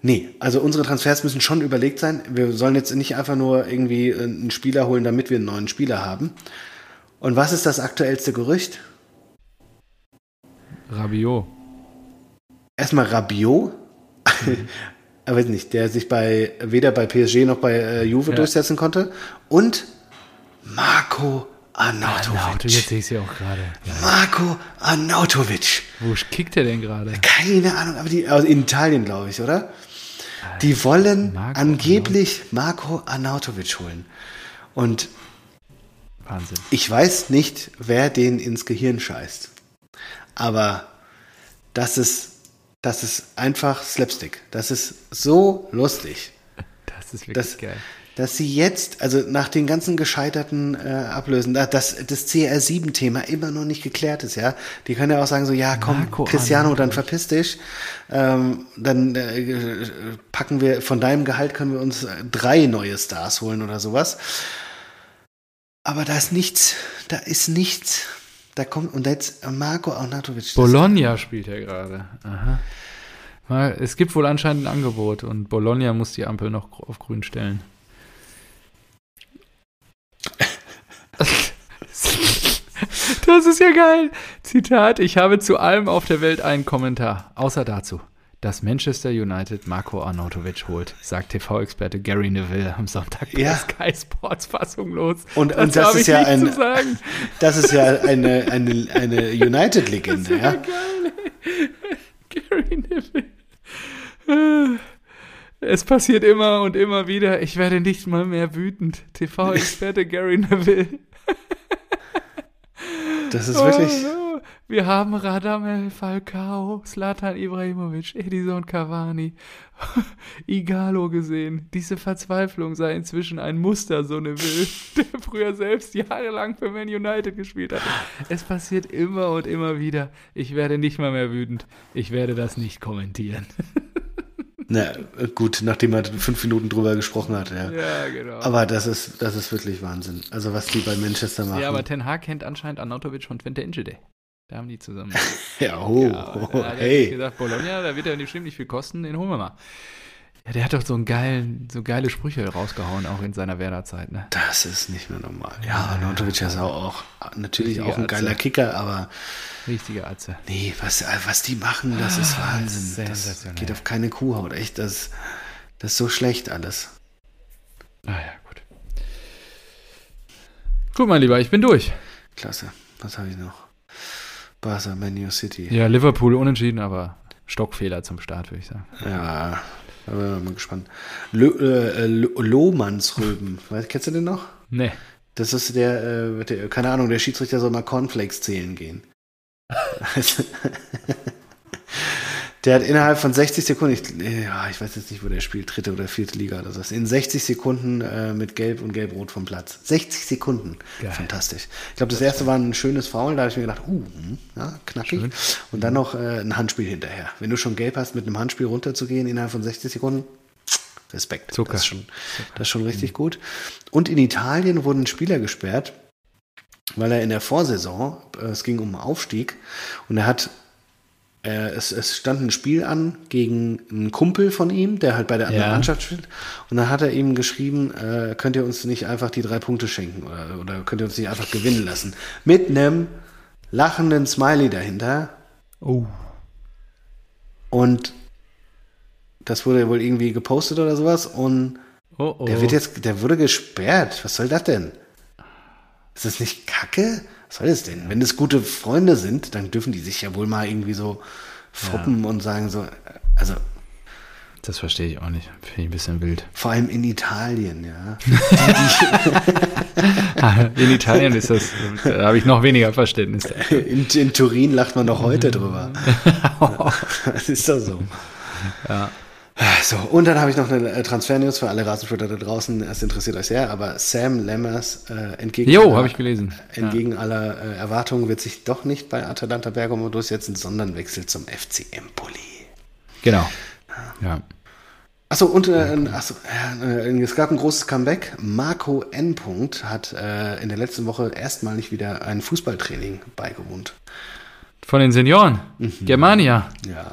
nee, also unsere Transfers müssen schon überlegt sein. Wir sollen jetzt nicht einfach nur irgendwie einen Spieler holen, damit wir einen neuen Spieler haben. Und was ist das aktuellste Gerücht? Rabiot. Erstmal Rabiot, mhm. Ich weiß nicht, der sich bei weder bei P S G noch bei äh, Juve ja. durchsetzen konnte. Und Marco Arnautovic. Arnautovic. Jetzt sehe ich sie auch gerade. Marco Arnautovic. Wo kickt er denn gerade? Keine Ahnung, aber die, also in Italien, glaube ich, oder? Die wollen Marco angeblich Marco Arnautovic holen. Und Wahnsinn. Ich weiß nicht, wer den ins Gehirn scheißt. Aber das ist, das ist einfach Slapstick. Das ist so lustig. Das ist wirklich das, geil. Dass sie jetzt, also nach den ganzen gescheiterten äh, Ablösen, dass das C R sieben Thema immer noch nicht geklärt ist, ja. Die können ja auch sagen so, ja komm, Marco Cristiano, Arnautovic. Dann verpiss dich. Ähm, dann äh, packen wir, von deinem Gehalt können wir uns drei neue Stars holen oder sowas. Aber da ist nichts, da ist nichts. Da kommt, und jetzt Marco Arnautovic. Bologna spielt er gerade. Aha. Mal, es gibt wohl anscheinend ein Angebot und Bologna muss die Ampel noch auf grün stellen. Das ist ja geil. Zitat, ich habe zu allem auf der Welt einen Kommentar, außer dazu, dass Manchester United Marco Arnautovic holt, sagt T V-Experte Gary Neville am Sonntag bei ja. Sky Sports fassungslos. Und, und das, ist ja ein, das ist ja eine, eine, eine United-Legende. Das ist ja geil. Gary Neville. Es passiert immer und immer wieder. Ich werde nicht mal mehr wütend. T V-Experte Gary Neville. Das ist wirklich... Oh, wir haben Radamel Falcao, Zlatan Ibrahimovic, Edison Cavani, Igalo gesehen. Diese Verzweiflung sei inzwischen ein Muster, so Neville, der früher selbst jahrelang für Man United gespielt hat. Es passiert immer und immer wieder. Ich werde nicht mal mehr wütend. Ich werde das nicht kommentieren. Na gut, nachdem er fünf Minuten drüber gesprochen hat, ja. Ja, genau. Aber das ist, das ist wirklich Wahnsinn. Also was die bei Manchester machen. Ja, aber Ten Hag kennt anscheinend Arnautovic von Twente Enschede. Da haben die zusammen. ja, ho, ja, ho, da hat hey. Er gesagt, Bologna, da wird er bestimmt nicht viel kosten, den holen wir mal. Ja, der hat doch so einen geilen, so geile Sprüche rausgehauen, auch in seiner Werder-Zeit, ne? Das ist nicht mehr normal. Ja, Arnautovic ja, ist auch, auch natürlich richtige auch ein geiler Atze. Kicker, aber richtige Atze. Nee, was, was die machen, das ah, ist Wahnsinn. Das geht auf keine Kuhhaut, echt, das, das ist so schlecht alles. Ah ja, gut. Gut, mein Lieber, ich bin durch. Klasse, was habe ich noch? Barca, Man U City. Ja, Liverpool unentschieden, aber Stockfehler zum Start, würde ich sagen. Ja, da bin ich mal gespannt. Lo, äh, Lohmannsröben. Kennst du den noch? Nee. Das ist der, äh, der, keine Ahnung, der Schiedsrichter soll mal Cornflakes zählen gehen. Der hat innerhalb von sechzig Sekunden, ich, ja, ich weiß jetzt nicht, wo der spielt, dritte oder vierte Liga oder so, in sechzig Sekunden äh, mit Gelb und Gelb-Rot vom Platz. sechzig Sekunden. Geil. Fantastisch. Ich glaube, das erste war ein schönes Foul, da habe ich mir gedacht, uh, ja, knackig. Schön. Und dann noch äh, ein Handspiel hinterher. Wenn du schon Gelb hast, mit einem Handspiel runterzugehen innerhalb von sechzig Sekunden, Respekt. Zucker. Das ist schon, das ist schon richtig mhm. gut. Und in Italien wurden Spieler gesperrt, weil er in der Vorsaison, äh, es ging um Aufstieg, und er hat Äh, es, es stand ein Spiel an gegen einen Kumpel von ihm, der halt bei der anderen ja. Mannschaft spielt. Und dann hat er ihm geschrieben, äh, könnt ihr uns nicht einfach die drei Punkte schenken oder, oder könnt ihr uns nicht einfach gewinnen lassen. Mit einem lachenden Smiley dahinter. Oh. Und das wurde wohl irgendwie gepostet oder sowas. Und oh, oh. der wird jetzt, der wurde gesperrt. Was soll das denn? Ist das nicht Kacke? Was soll das denn? Wenn das gute Freunde sind, dann dürfen die sich ja wohl mal irgendwie so foppen ja. und sagen so, also. Das verstehe ich auch nicht. Finde ich ein bisschen wild. Vor allem in Italien, ja. In Italien ist das, da habe ich noch weniger Verständnis. In, in Turin lacht man doch heute drüber. Das ist doch so. Ja. So, und dann habe ich noch eine Transfer-News für alle Rasenspötter da draußen. Es interessiert euch sehr, aber Sam Lammers äh, entgegen, jo, aller, ich gelesen. entgegen ja. aller äh, Erwartungen wird sich doch nicht bei Atalanta Bergamo durchsetzen, sondern wechselt zum F C Empoli. Genau. Ja. Achso, und äh, achso, äh, es gab ein großes Comeback. Marco N. hat äh, in der letzten Woche erstmalig wieder ein Fußballtraining beigewohnt. Von den Senioren? Mhm. Germania? Ja.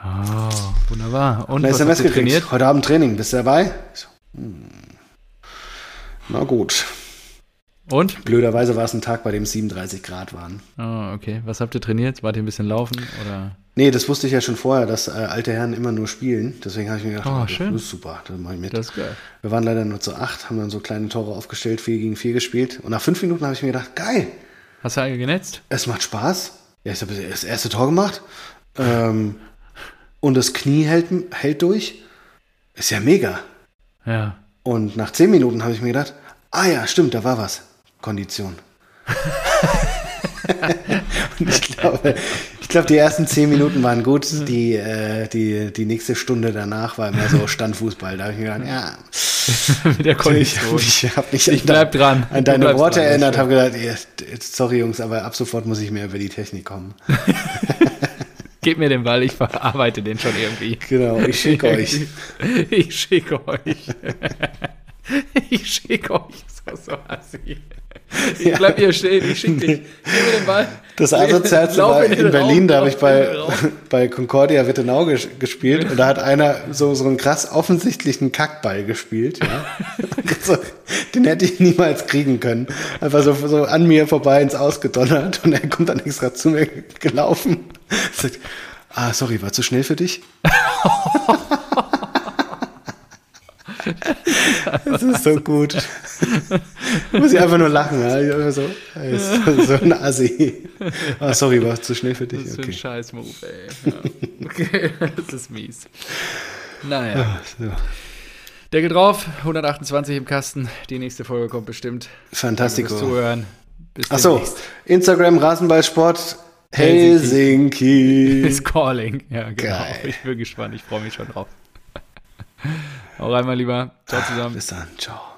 Oh, wunderbar. Und was hast du trainiert? Heute Abend Training, bist du dabei? So. Hm. Na gut. Und? Blöderweise war es ein Tag, bei dem siebenunddreißig Grad waren. Oh, okay. Was habt ihr trainiert? Wart ihr ein bisschen laufen? Oder? Nee, das wusste ich ja schon vorher, dass äh, alte Herren immer nur spielen. Deswegen habe ich mir gedacht, oh, oh, schön. Das ist super, das mache ich mit. Das ist geil. Wir waren leider nur zu acht, haben dann so kleine Tore aufgestellt, vier gegen vier gespielt. Und nach fünf Minuten habe ich mir gedacht, geil. Hast du eigentlich genetzt? Es macht Spaß. Ja, ich habe das erste Tor gemacht. Ähm... Und das Knie hält, hält durch. Ist ja mega. Ja. Und nach zehn Minuten habe ich mir gedacht, ah ja, stimmt, da war was. Kondition. Und ich glaube, ich glaube, die ersten zehn Minuten waren gut. Die, äh, die, die nächste Stunde danach war immer so Standfußball. Da habe ich mir gedacht, ja. Mit der Kondition. Ich habe mich ich bleib an, dran. an deine Worte dran, erinnert, habe gedacht, ja, sorry Jungs, aber ab sofort muss ich mehr über die Technik kommen. Gebt mir den Ball, ich verarbeite den schon irgendwie. Genau, ich schicke euch. Ich schicke euch. Ich schicke euch. So, so assi. Ich bleib hier stehen, ich schicke dich. Gib mir den Ball. Das asozialste war in, in Berlin, Raum, da habe ich bei, bei Concordia Wittenau ges- gespielt und da hat einer so, so einen krass offensichtlichen Kackball gespielt. Ja. So, den hätte ich niemals kriegen können. Einfach so, so an mir vorbei ins Ausgedonnert und er kommt dann extra zu mir gelaufen. Sagt, ah, sorry, war zu schnell für dich? Das ist so gut. Muss ich einfach nur lachen. Ja? Ich einfach so, so, so ein Assi. Ah, sorry, war zu schnell für dich. Das ist okay. Ein Scheiß-Move, ey. Ja. Okay, das ist mies. Naja. Ach, so. Deckel drauf, hundertachtundzwanzig im Kasten. Die nächste Folge kommt bestimmt. Fantastico. Danke fürs Zuhören. Bis Achso, Instagram, Rasenballsport, Helsinki. Is calling. Ja, genau. Geil. Ich bin gespannt, ich freue mich schon drauf. Auch einmal lieber. Ciao zusammen. Bis dann. Ciao.